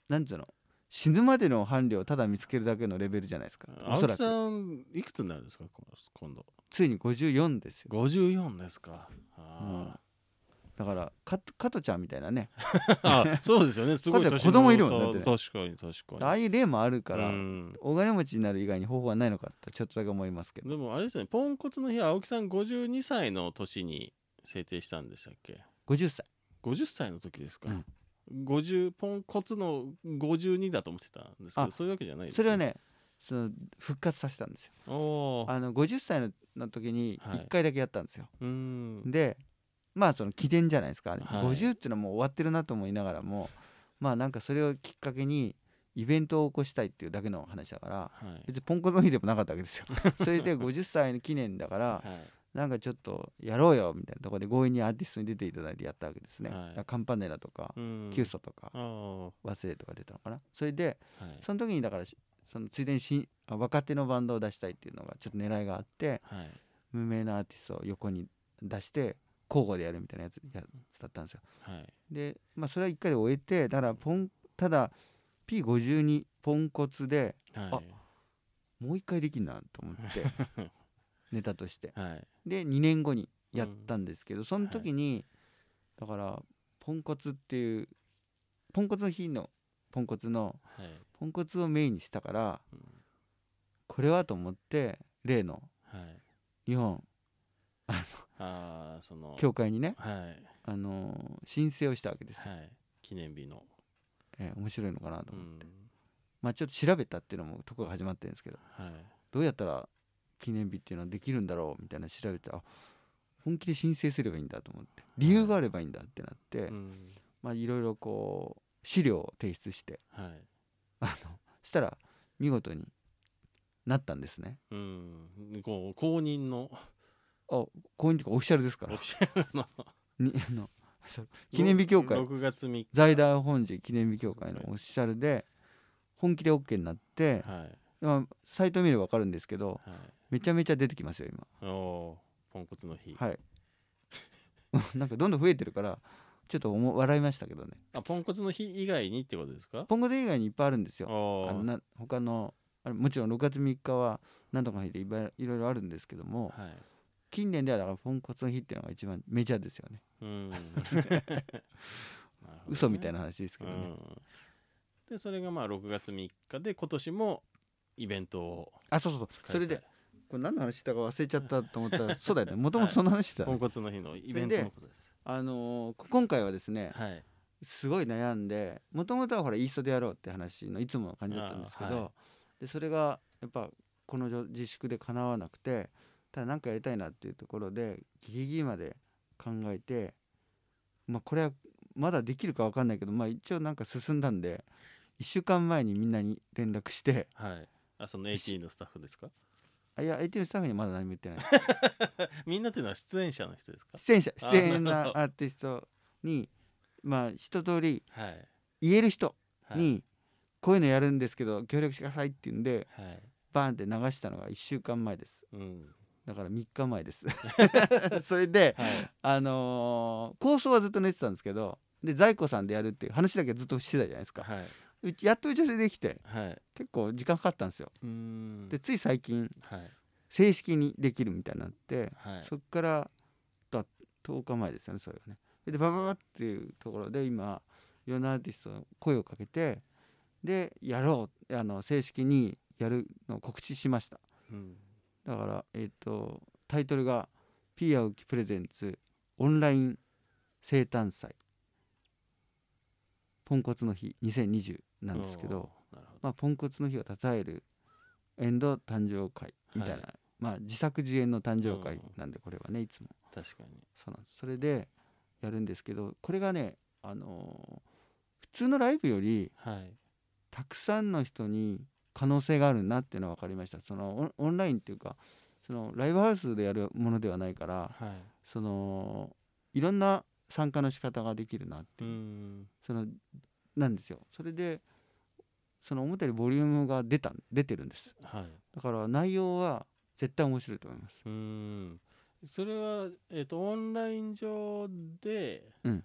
なんていうの、死ぬまでの伴侶をただ見つけるだけのレベルじゃないですか。青木さんいくつになるんですか今度。ついにごじゅうよんですよ。ごじゅうよんですか。あ、うん、だからか加トちゃんみたいなねあ、そうですよね、すごい子供いるもんだって、ね、確かに確かに、ああいう例もあるから、うん、お金持ちになる以外に方法はないのかってちょっとだけ思いますけど。でもあれですね、ポンコツの日は青木さんごじゅうにさいの年に制定したんでしたっけ。ごじゅっさい、ごじゅっさいの時ですか、うん、ごじゅうポンコツのごじゅうにだと思ってたんですけど、そういうわけじゃないです、ね、それはね、その復活させたんですよ。お、あのごじゅっさい の, の時にいっかいだけやったんですよ、はい、うん。でまあその記念じゃないですかあれ、はい、ごじゅうっていうのはもう終わってるなと思いながらも、まあなんかそれをきっかけにイベントを起こしたいっていうだけの話だから、はい、別にポンコツの日でもなかったわけですよそれでごじゅっさいの記念だから、はい、なんかちょっとやろうよみたいなところで強引にアーティストに出ていただいてやったわけですね、はい、カンパネラとかキューソとか忘れとか出たのかな。それで、はい、その時にだからそのついでにし若手のバンドを出したいっていうのがちょっと狙いがあって、はい、無名なアーティストを横に出して交互でやるみたいなやつだったんですよ、はい、で、まあ、それはいっかいで終えて、だからポンただ ピーごじゅうに ポンコツで、はい、あ、もういっかいできるなと思ってネタとして、はい、でにねんごにやったんですけど、うん、その時に、はい、だからポンコツっていうポンコツの日のポンコツの、はい、ポンコツをメインにしたから、うん、これはと思って例の、はい、日本あのあその教会にね、はい、あの申請をしたわけですよ、はい、記念日の、えー、面白いのかなと思って、うん、まあちょっと調べたっていうのもとこが始まってるんですけど、はい、どうやったら記念日っていうのはできるんだろうみたいな調べて、あ、本気で申請すればいいんだと思って、理由があればいいんだってなって、はい、まあいろいろこう資料を提出して、はい、あのしたら見事になったんですね。うん、こう公認のあ公認というかオフィシャルですから、オフィシャルのにあの記念日協会ろくがつみっか財団本寺記念日協会のオフィシャルで本気で OK になって、はい、まあ、サイト見れば分かるんですけど、はい、めちゃめちゃ出てきますよ今。おポンコツの日、はいなんかどんどん増えてるからちょっと笑いましたけどね。あ、ポンコツの日以外にってことですか。ポンコツ以外にいっぱいあるんですよ。あのな他のあれもちろんろくがつみっかは何とかの日でいろいろあるんですけども、はい、近年ではだからポンコツの日っていうのが一番メジャーですよね。うん嘘みたいな話ですけどね、うん、でそれがまあろくがつみっかで今年もイベントを、あ、そうそうそう、それでこれ何の話したか忘れちゃったと思ったらそうだよね、もともとその話だ、ね、はい、ポンコツの日のイベントのことです。で、あのー、今回はですね、はい、すごい悩んで、もともとはほらイーストでやろうって話のいつもの感じだったんですけど、はい、でそれがやっぱこの自粛で叶わなくて、ただ何かやりたいなっていうところでギリギリまで考えて、まあこれはまだできるか分かんないけど、まあ一応なんか進んだんでいっしゅうかんまえにみんなに連絡して、はい、あ、その エーティー のスタッフですか。あ、いや エーティー のスタッフにまだ何も言ってないみんなというのは出演者の人ですか。出演者、出演なアーティストにまあ一通り言える人にこういうのやるんですけど協力してくださいって言うんで、はい、バーンって流したのがいっしゅうかんまえです、うん、だからみっかまえですそれで、はい、あのー、構想はずっと寝てたんですけど、で在庫さんでやるっていう話だけずっとしてたじゃないですか、はい、うちやっと打ち合わせできて、はい、結構時間かかったんですよ。うーん、でつい最近、はい、正式にできるみたいになって、はい、そっからだとおかまえですよね、それがね。でバババっていうところで今いろんなアーティストに声をかけて、でやろう、あの正式にやるのを告知しました、うん、だから、えーと、タイトルが「ピー青木プレゼンツオンライン生誕祭ポンコツの日にせんにじゅう」なんですけ ど, ど、まあ、ポンコツの日をたたえるエンド誕生会みたいな、はい、まあ、自作自演の誕生会なんで、これはねいつも確かに そ, うなんです。それでやるんですけど、これがね、あのー、普通のライブより、はい、たくさんの人に可能性があるなっていうのは分かりました。その オ, オンラインっていうか、そのライブハウスでやるものではないから、はい、そのいろんな参加の仕方ができるなっていう、うん、そのなんですよ。それでその思ったよりボリュームが出た出てるんです、はい、だから内容は絶対面白いと思います。うん、それは、えーと、オンライン上で、うん、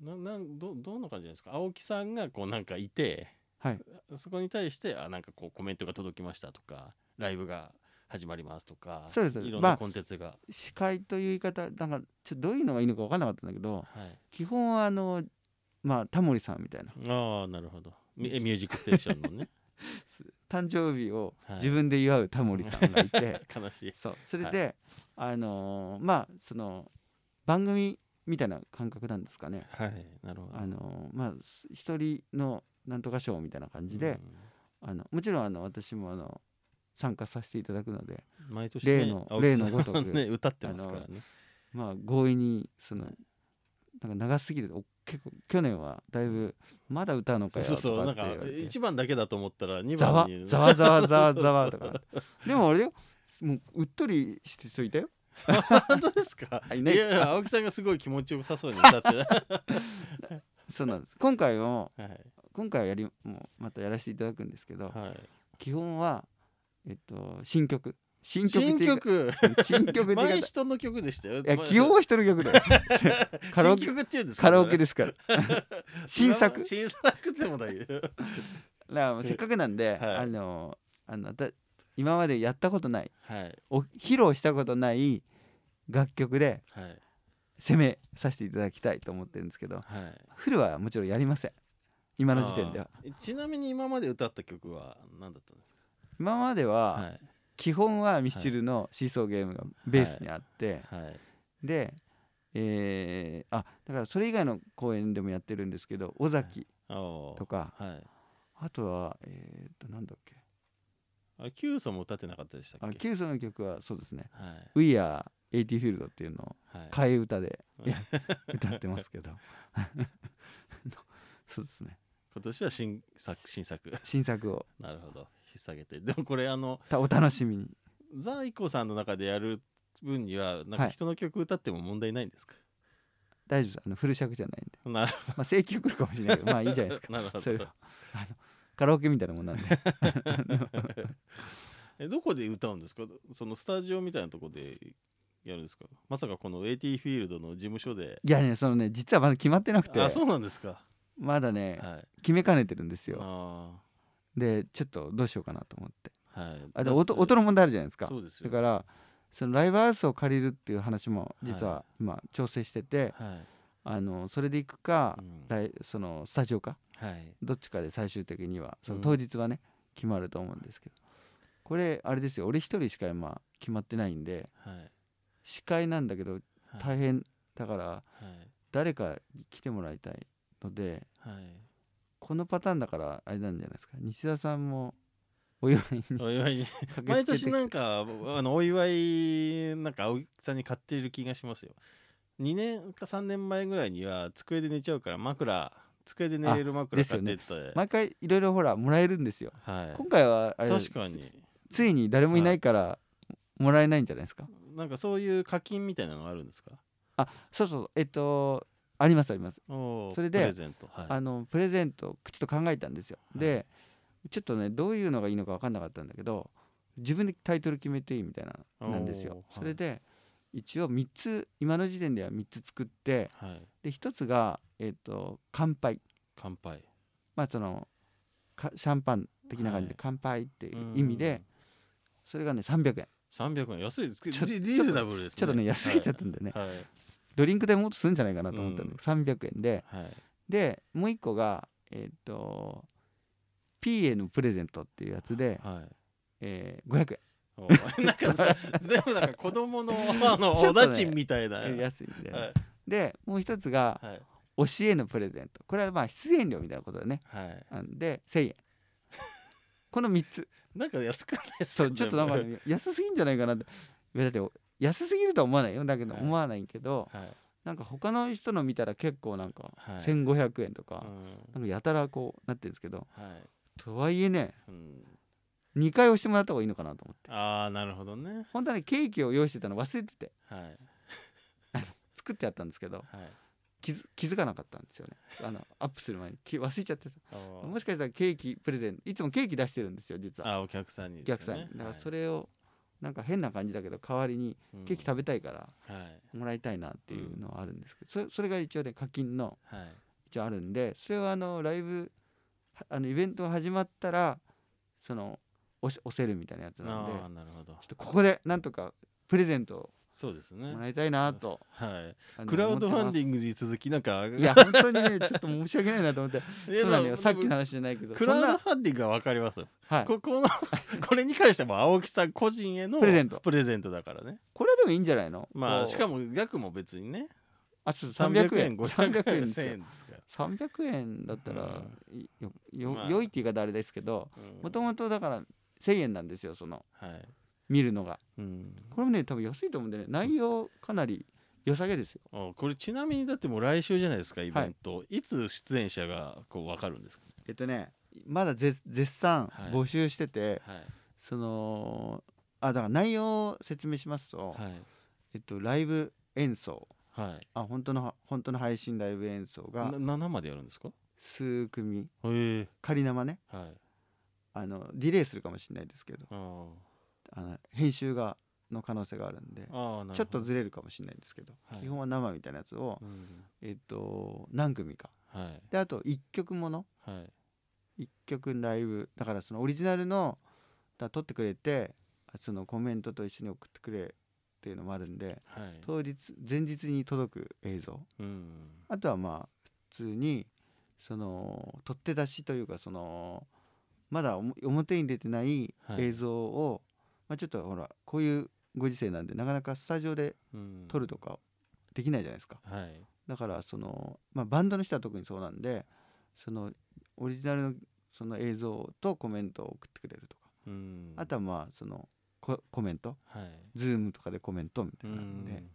ななんどどんな感じですか？青木さんがこうなんかいて、はい、そこに対してあなんかこうコメントが届きましたとかライブが始まりますとか、そうです、いろんなコンテンツが、まあ、司会という言い方なんかちょっとどういうのがいいのか分からなかったんだけど、はい、基本はあの、まあ、タモリさんみたいな、ああなるほど、ミュージックステーションのね誕生日を自分で祝うタモリさんがいて、はい、悲しい。 そうそれで、はい、あのー、まあその番組みたいな感覚なんですかね、はい、なるほど、あのー、まあ一人のなんとか賞みたいな感じで、うん、あのもちろんあの私もあの参加させていただくので毎年、ね、例の例のごとく、ね、歌ってますからね、あの、まあ、強引にそのなんか長すぎる、結構去年はだいぶまだ歌うのかよとかって言われて、そうそうそう、なんかいちばんだけだと思ったらにばんにざわざわざわざわとかでもあれよ、もううっとりしてといたよ本当ですか？いやいや、青木さんがすごい気持ちよさそうに歌ってそうなんです。今回も、はい、今回はやりもうまたやらせていただくんですけど、はい、基本はえっと、新曲新曲新曲新曲前人の曲でしたよ。いや基本は人の曲だよカラオケ新曲って言うんですか、ね、カラオケですから新作新作でもないよだせっかくなんで、はい、あのあの今までやったことない、はい、お披露したことない楽曲で攻めさせていただきたいと思ってるんですけど、はい、フルはもちろんやりません今の時点では。ちなみに今まで歌った曲は何だったんですか？今までは基本はミスチルのシーソーゲームがベースにあって、はいはいはい、で、えー、あだからそれ以外の公演でもやってるんですけど、尾崎とか、はいはい、あとはえっとなんだっけ、あキューソも歌ってなかったでしたっけ？あキューソの曲はそうですね、はい、We Are エイティーフィールド っていうのを替え歌で、はい、歌ってますけどそうですね、今年は新作新作新作をなるほど引っ下げて、でもこれあのお楽しみにザイコさんの中でやる分にはなんか人の曲歌っても問題ないんですか？はい、大丈夫です、あのフル尺じゃないんで、なるほど、まあ、請求来るかもしれないけどまあいいじゃないですかなるほど、それはあのカラオケみたいなもんなんでえどこで歌うんですか？そのスタジオみたいなとこでやるんですか？まさかこの エーティー フィールドの事務所で？いやね、そのね実はまだ決まってなくて。あ、そうなんですか。まだね、はい、決めかねてるんですよ。あでちょっとどうしようかなと思って、はい、あで 音, 音の問題あるじゃないですか。そうですよ。だからそのライブハウスを借りるっていう話も実は今調整してて、はい、あのそれで行くか、うん、そのスタジオか、はい、どっちかで最終的にはその当日はね、うん、決まると思うんですけど、これあれですよ、俺一人しか今決まってないんで、はい、司会なんだけど大変だから、はいはい、誰か来てもらいたいので、はい、このパターンだからあれなんじゃないですか。西田さんもお祝いにお祝いに毎年なんかあのお祝いなんか青木さんに買っている気がしますよ。にねんかさんねんまえぐらいには机で寝ちゃうから枕机で寝れる枕買ってって、ね、毎回いろいろほらもらえるんですよ、はい、今回はあれ確かについに誰もいないからもらえないんじゃないですか、はい、なんかそういう課金みたいなのあるんですか？あ、そうそう、えっとありますあります。それでプレゼント、はい、あのプレゼントちょっと考えたんですよ、はい、でちょっとねどういうのがいいのか分かんなかったんだけど、自分でタイトル決めていいみたいななんですよ。それで、はい、一応みっつ今の時点ではみっつ作って、はい、でひとつが、えーと、乾杯乾杯、まあそのシャンパン的な感じで乾杯っていう意味で、はい、それがねさんびゃくえんさんびゃくえん安いです。リーズナブルですね。ちょっとね安すぎちゃったんでね、はいはい、ドリンクでもっとするんじゃないかなと思ったんで、うん、さんびゃくえんで、はい、でもう一個がえっ、ー、と P へのプレゼントっていうやつで、はい、えー、ごひゃくえんおなんか全部なんか子供のあのおだちんみたいな、ね、安いんで、はい、でもう一つが、はい、教えのプレゼント、これはまあ出演料みたいなことだね、はい、なんでせんえんこのみっつなんか安くないですか？そうちょっとなんか安すぎんじゃないかなって。だって安すぎるとは思わないよ、だけど思わないけど、はいはい、なんか他の人の見たら結構なんかせんごひゃくえんとか、はい、なんかやたらこうなってるんですけど、はい、とはいえね、うん、にかい押してもらった方がいいのかなと思って。ああなるほどね。本当はねケーキを用意してたの忘れてて、はい、作ってあったんですけど、はい、気, づ気づかなかったんですよね。あのアップする前に忘れちゃってた。もしかしたらケーキプレゼント、いつもケーキ出してるんですよ実は。あ、お客さんにですよね。お客さんに。だからそれを、はい、なんか変な感じだけど代わりにケーキ食べたいからもらいたいなっていうのはあるんですけど、うん、そ, それが一応ね課金の一応あるんで、それはあのライブあのイベントが始まったらその押せるみたいなやつなんで、あ、なるほど。ちょっとここでなんとかプレゼントをそうですねもらいたいなと、はい、クラウドファンディングに続きなんかいや本当にねちょっと申し訳ないなと思ってそうだね、さっきの話じゃないけどクラウドファンディングは分かります、はい、こ, こ, のこれに関しても青木さん個人へのプレゼントプレゼントだからね、これでもいいんじゃないの。まあしかも額も別にね、あ、ちょっとさんびゃくえんごひゃくえんですよ。さんびゃくえんだったら、うん、よ, よ, まあ、よいって言い方あれですけど、もともとだからせんえんなんですよその、はい、見るのが、うん、これもね多分安いと思うんでね、内容かなり良さげですよ。あ、これちなみにだってもう来週じゃないですかイベント、はい、いつ出演者がこう分かるんですか。えっとねまだ絶賛募集してて、はいはい、そのあだから内容を説明しますと、はい、えっとライブ演奏、はい、あ本当の本当の配信ライブ演奏がななまでやるんですか。数組仮生ね、はい、あのディレイするかもしれないですけど、ああの編集がの可能性があるんで、あちょっとずれるかもしれないんですけど、はい、基本は生みたいなやつを、うんえー、と何組か、はい、であといっきょくもの、はい、いっきょくライブだからそのオリジナルのだ撮ってくれてそのコメントと一緒に送ってくれっていうのもあるんで、はい、当日前日に届く映像、うん、あとはまあ普通にその撮って出しというかそのまだ表に出てない映像を、はいまあ、ちょっとほらこういうご時世なんでなかなかスタジオで撮るとかできないじゃないですか、うんはい、だからその、まあ、バンドの人は特にそうなんでそのオリジナル の, その映像とコメントを送ってくれるとか、うん、あとはまあその コ, コメント、はい、ズームとかでコメントみたいなので、うん、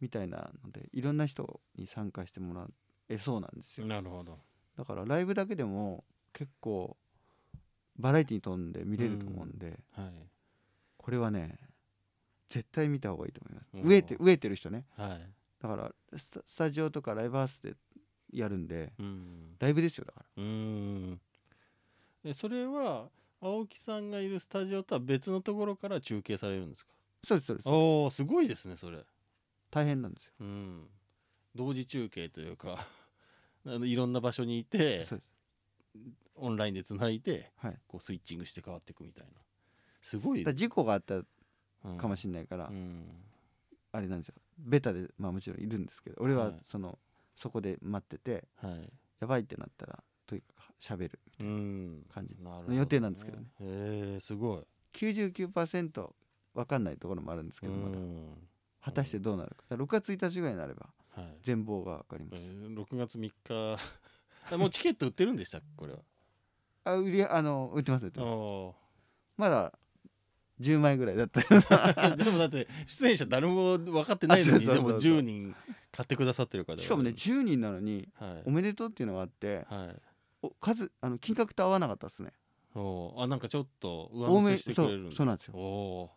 みたいなのでいろんな人に参加してもらえそうなんですよ。なるほど。だからライブだけでも結構バラエティに富んで見れると思うんで、うんはいこれはね絶対見た方がいいと思います。飢えて、飢えてる人ね、はい、だからス タ, スタジオとかライブハウスでやるんで、うん、ライブですよだからうんでそれは青木さんがいるスタジオとは別のところから中継されるんですか。そうですそうです。おーすごいですね。それ大変なんですよ、うん、同時中継というかいろんな場所にいてオンラインでつないで、はい、こうスイッチングして変わっていくみたいな。すごいだ事故があったかもしれないから、うんうん、あれなんですよベタで、まあ、もちろんいるんですけど俺は そ, の、はい、そこで待ってて、はい、やばいってなったらとにかく喋るみたいな感じの予定なんですけど ね,、うん、なるほどね。へーすごい。 きゅうじゅうきゅうパーセント 分かんないところもあるんですけど、まだ果たしてどうなる か, だからろくがつついたちぐらいになれば全貌が分かります、はいえー、ろくがつみっかもうチケット売ってるんでしたっけこれは。あ 売, りあの売ってます売ってます。まだじゅうまいぐらいだったでもだって出演者誰も分かってないのにでもじゅうにん買ってくださってるから、ね、しかもねじゅうにんなのにおめでとうっていうのがあって、はい、お数あの金額と合わなかったですね。おあなんかちょっと上乗せしてくれるんです。そう、そうなんですよ。お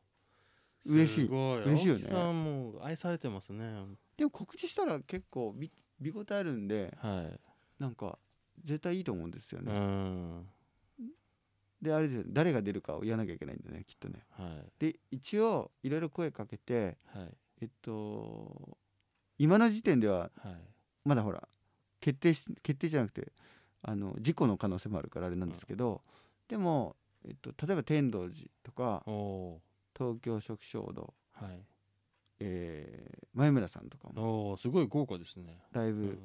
嬉しい嬉しいよね。青木さんも愛されてますね。でも告知したら結構 見, 見応えあるんで、はい、なんか絶対いいと思うんですよね。うんであれで誰が出るかを言わなきゃいけないんだねきっとね、はい、で一応いろいろ声かけて、はい、えっと今の時点ではまだほら決定し決定じゃなくてあの事故の可能性もあるからあれなんですけど、うん、でも、えっと、例えば天童寺とか東京食衝動、はいえー、前村さんとかもおすごい豪華ですねライブ、うん、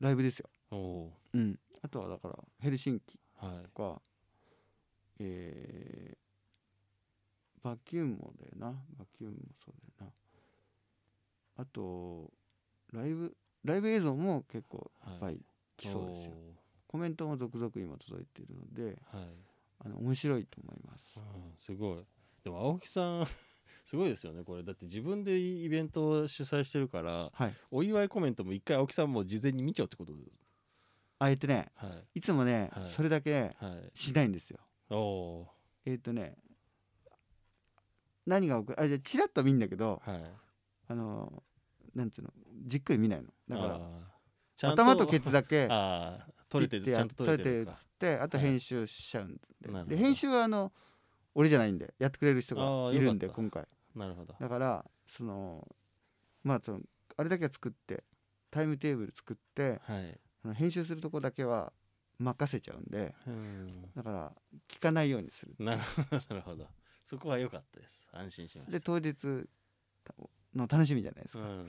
ライブですよ。お、うん、あとはだからヘルシンキとか、はいえー、バキュームもだよなバキュームもそうだよな。あとライブライブ映像も結構いっぱい来そうですよ、はい、コメントも続々今届いているので、はい、あの面白いと思います、うん、すごい。でも青木さんすごいですよねこれだって自分でイベントを主催してるから、はい、お祝いコメントも一回青木さんも事前に見ちゃうってことですあえてね、はい、いつもね、はい、それだけしないんですよ、はいはいおえっ、ー、とね何が起こるあじゃあチラッと見るんだけど、はい、あのなんていうのじっくり見ないのだからと頭とケツだけあ取れてるちゃんと取れてるっつってあと編集しちゃうんで、はい、で編集はあの俺じゃないんでやってくれる人がいるんで今回なるほどだからそのまあそのあれだけは作ってタイムテーブル作って、はい、あの編集するとこだけは任せちゃうんでうんだから聞かないようにするなるほどそこは良かったです安心しましたで当日の楽しみじゃないですかうん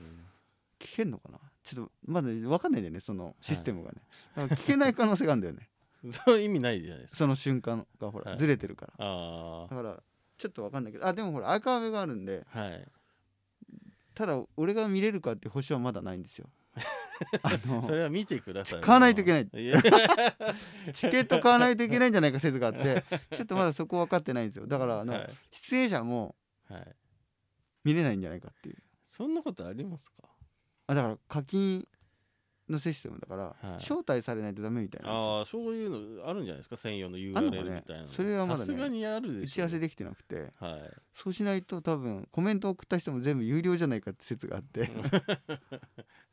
聞けんのかなちょっとまだ分かんないんだよねそのシステムがね、はい、聞けない可能性があるんだよねそう意味ないじゃないですかその瞬間がほら、はい、ずれてるからあだからちょっと分かんないけどあでもほらアーカイブがあるんで、はい、ただ俺が見れるかって星はまだないんですよあのそれは見てください買わないといけないチケット買わないといけないんじゃないか説があってちょっとまだそこ分かってないんですよだからあの、はい、出演者も見れないんじゃないかっていうそんなことありますかあだから課金のシステムだから、はい、招待されないとダメみたいなあそういうのあるんじゃないですか専用の ユーアールエル みたいな、ね、それはまだねさすがにあるでしょ、ね、打ち合わせできてなくて、はい、そうしないと多分コメント送った人も全部有料じゃないかって説があって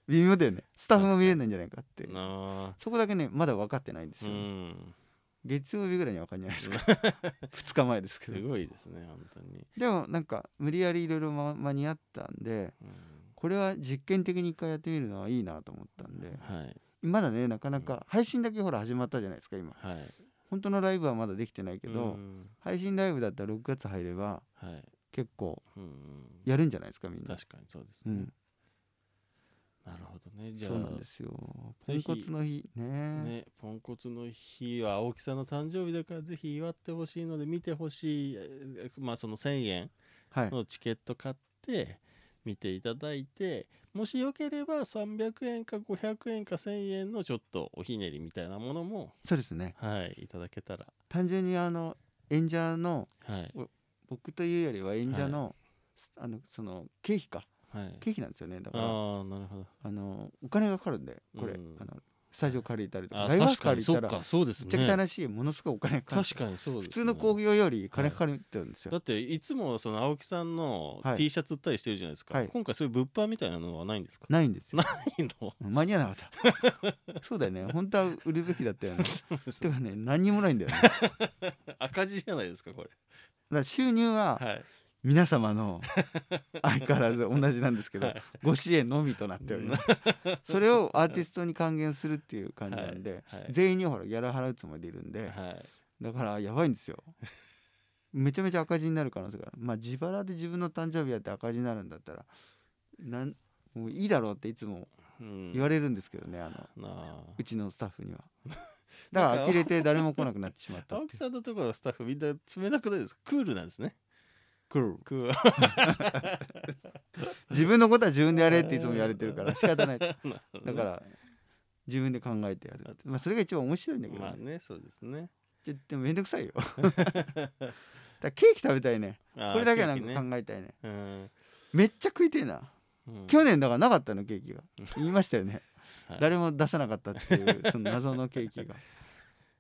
微妙だよねスタッフも見れないんじゃないかってあそこだけねまだ分かってないんですよ、ね、うん月曜日ぐらいには分かんないですかふつかまえですけどすごいですね本当にでもなんか無理やりいろいろ間に合ったんで、うんこれは実験的に一回やってみるのはいいなと思ったんで、はい、まだねなかなか配信だけほら始まったじゃないですか今、はい、本当のライブはまだできてないけど配信ライブだったらろくがつ入れば、はい、結構やるんじゃないですかみんな確かにそうですね、うん、なるほどねじゃあそうなんですよポンコツの日 ね, ねポンコツの日は青木さんの誕生日だからぜひ祝ってほしいので見てほしいまあそのせんえんのチケット買って、はい見ていただいてもしよければさんびゃくえんかごひゃくえんかせんえんのちょっとおひねりみたいなものもそうですねはいいただけたら単純にあの演者の、はい、僕というよりは演者の、はい、あのその経費か、はい、経費なんですよねだからあなるほどあのお金がかかるんでこれ、うん、あのスタジオ借りたりとかライブハウス借りたらめちゃくちゃらしいものすごいお金かかる確かにそうです、ね、普通の興行より金かかるってるんですよ、はい、だっていつもその青木さんの T シャツ売ったりしてるじゃないですか、はい、今回そういう物販みたいなのはないんですかないんですよないの間に合わなかったそうだよね本当は売るべきだったよねてかね何にもないんだよね赤字じゃないですかこれだから収入は、はい皆様の相変わらず同じなんですけど、はい、ご支援のみとなっておりますそれをアーティストに還元するっていう感じなんで、はいはい、全員にほらギャラ払うつもりでいるんで、はい、だからやばいんですよめちゃめちゃ赤字になる可能性があるまあ自腹で自分の誕生日やって赤字になるんだったらなんもういいだろうっていつも言われるんですけどね、うん、あのうちのスタッフにはだから呆れて誰も来なくなってしまった青木さんのところのスタッフみんな冷たくないですかクールなんですねクール自分のことは自分でやれっていつも言われてるから仕方ないですだから自分で考えてやる、まあ、それが一番面白いんだけどね、まあねそうですねでもめんどくさいよだケーキ食べたいねこれだけはなんか考えたい ね, ねうんめっちゃ食いてえな、うん、去年だからなかったのケーキが言いましたよね、はい、誰も出さなかったっていうその謎のケーキが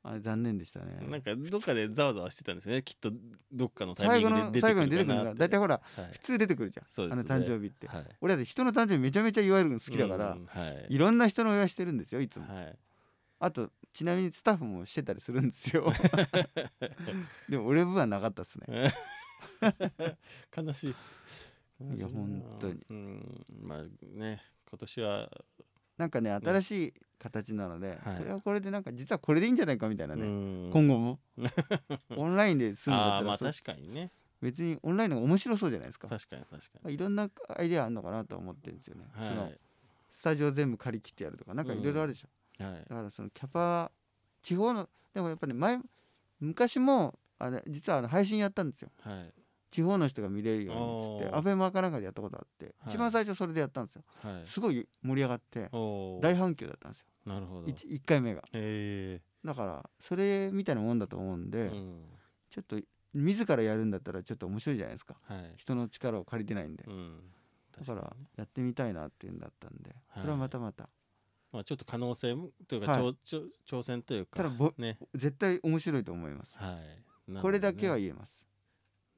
あれ残念でしたねなんかどっかでざわざわしてたんですよねきっとどっかのタイミングで出てくるかな最後に出てくるんだだいたいほら、はい、普通出てくるじゃん、ね、あの誕生日って、はい、俺だって人の誕生日めちゃめちゃ祝えるの好きだから、うんはい、いろんな人のお祝いしてるんですよいつも、はい、あとちなみにスタッフもしてたりするんですよでも俺分はなかったっすね悲しい、 悲しいいや本当にうんまあね今年はなんかね新しい形なので、うんはい、これはこれでなんか実はこれでいいんじゃないかみたいなね今後もオンラインで済むんだったらあまあ確かにね別にオンラインの方が面白そうじゃないですか確かに確かにいろんなアイデアあるのかなと思ってるんですよね、はい、そのスタジオ全部借り切ってやるとかなんかいろいろあるでしょ、うんはい、だからそのキャパ地方のでもやっぱり、ね、前昔もあれ実はあの配信やったんですよ、はい地方の人が見れるようにっつってアベマかなんかでやったことあって、はい、一番最初それでやったんですよ、はい、すごい盛り上がって大反響だったんですよなるほど 1, いっかいめが、えー、だからそれみたいなもんだと思うんで、うん、ちょっと自らやるんだったらちょっと面白いじゃないですか、はい、人の力を借りてないんで、うん、だからやってみたいなっていうんだったんで、はい、これはまたまたまあ、ちょっと可能性というか、はい、挑戦というかただ、ね、絶対面白いと思います、はいね、これだけは言えます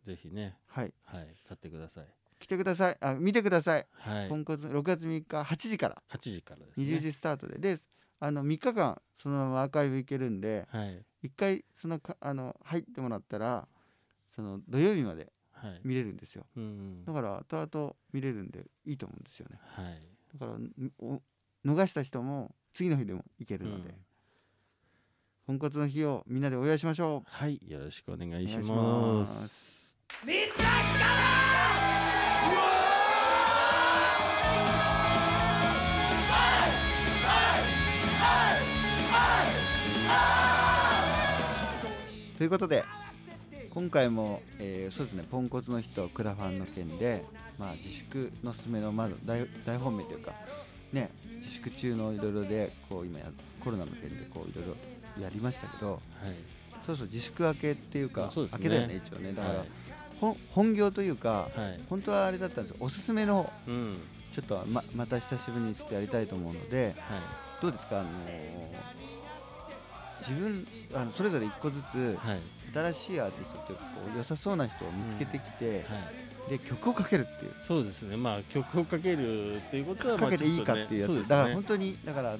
ぜひね、はい、はい、買ってください。来てください、あ、見てください、はい、今月ろくがつみっかはちじからはちじからですね、にじゅうじスタートでであのみっかかんそのままアーカイブ行けるんで、はい、いっかいそのかあの入ってもらったらその土曜日まで見れるんですよ、はい、うんうん、だから後々見れるんでいいと思うんですよね、はい、だからお逃した人も次の日でも行けるので、うん、婚活の日をみんなでお祝いしましょう。はい、よろしくお願いします。みんな来たー。ということで今回も、えー、そうですね、ポンコツの日とクラファンの件で、まあ、自粛のすすめのまず 大, 大本命というか、ね、自粛中のいろいろでこう今やコロナの件でいろいろやりましたけど、はい、そうそう自粛明けっていうか、う、ね、明けだよね一応ね、だから、はい、本, 本業というか、はい、本当はあれだったんですよ、おすすめの方、うん、ちょっと ま, また久しぶりにちょっとやりたいと思うので、はい、どうですか、あのー自分あのそれぞれいっこずつ、はい、新しいアーティストっていうかこう良さそうな人を見つけてきて、うん、はい、で曲をかけるっていう、そうですね、まあ曲をかけるっていうことはまあちょっと、ね、かけていいかっていうやつ、う、ね、だから本当にだからあの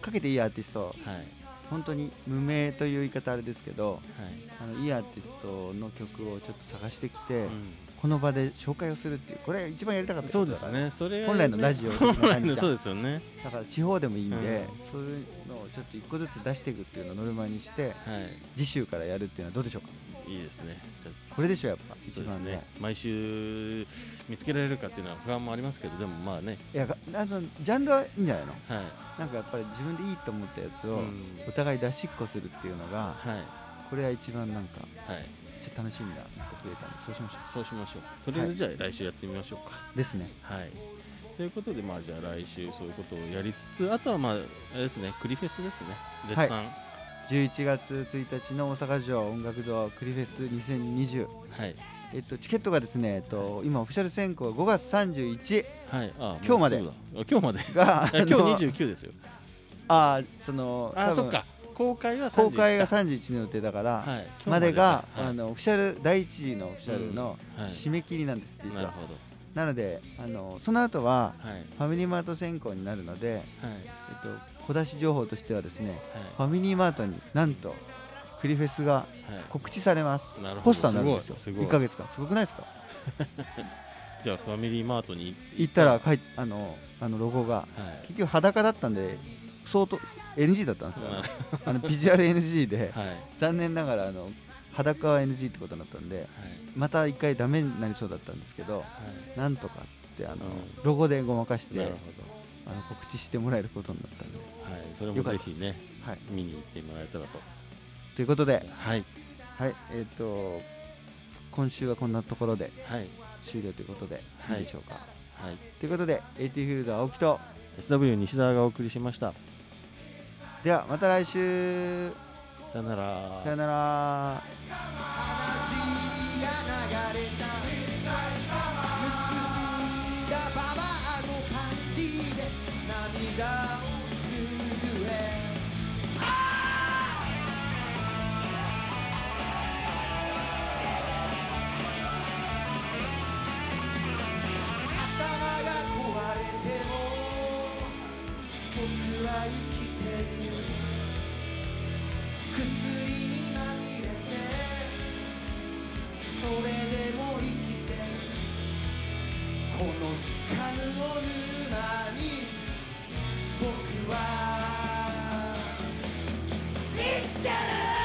かけていいアーティスト、はい、本当に無名という言い方あれですけど、はい、あのいいアーティストの曲をちょっと探してきて、うん、この場で紹介をするっていう、これ一番やりたかったことだから、そうですね、それね、本来のラジオの何か、そうですよね、だから地方でもいいんで、うん、そういうのをちょっと一個ずつ出していくっていうのをノルマにして、はい、次週からやるっていうのはどうでしょうか。いいですね、これでしょやっぱ一番ね、毎週見つけられるかっていうのは不安もありますけど、でもまあね、いやあのジャンルはいいんじゃないの、はい、なんかやっぱり自分でいいと思ったやつをお互い出しっこするっていうのが、はい、これは一番なんか、はい、ちょっと楽しみなこと増えたので、そうしましょう。そうしましょう。とりあえずじゃあ来週やってみましょうか。はい、ですね。はい。ということでまあじゃあ来週そういうことをやりつつ、あとはまああれですね、クリフェスですね。絶賛。はい、じゅういちがつついたちの大阪城音楽堂クリフェスにせんにじゅう。はい。えっとチケットがですね、えっと、はい、今オフィシャル選考がごがつさんじゅういちにち、はい、ああ今日まで。今日まで。が今日にじゅうくですよ。ああそのあそっか。公開がさんじゅういちの予定だから、はい、までが、はい、あのオフィシャル第一次のオフィシャルの締め切りなんです、うん、はい、実は なるほど。なのであのその後は、はい、ファミリーマート選考になるので、はい、えっと、小出し情報としてはですね、はい、ファミリーマートになんとクリフェスが告知されます、はい、ポスターになるんですよ。すごいいっかげつかんすごくないですかじゃあファミリーマートに行ったらかいあのあのロゴが、はい、結局裸だったんで相当 エヌジー だったんですよ、ね、あのビジュアル エヌジー で、はい、残念ながらあの裸は エヌジー ってことになったんで、はい、また一回ダメになりそうだったんですけど、はい、なんとかっつってあの、うん、ロゴでごまかしてあの告知してもらえることになったんで、はい、それもぜひね、はい、見に行ってもらえたらとということで、はい、はい、えーと今週はこんなところで、はい、終了ということで、はい、いいでしょうか、はい、ということで エーティー フィールド青木と エスダブリュー 西澤がお送りしました。ではまた来週。さよなら。さよなら。頭が壊れても僕は生きてる。薬にまみれてそれでも生きてる。このスカムの沼に僕は生きてる。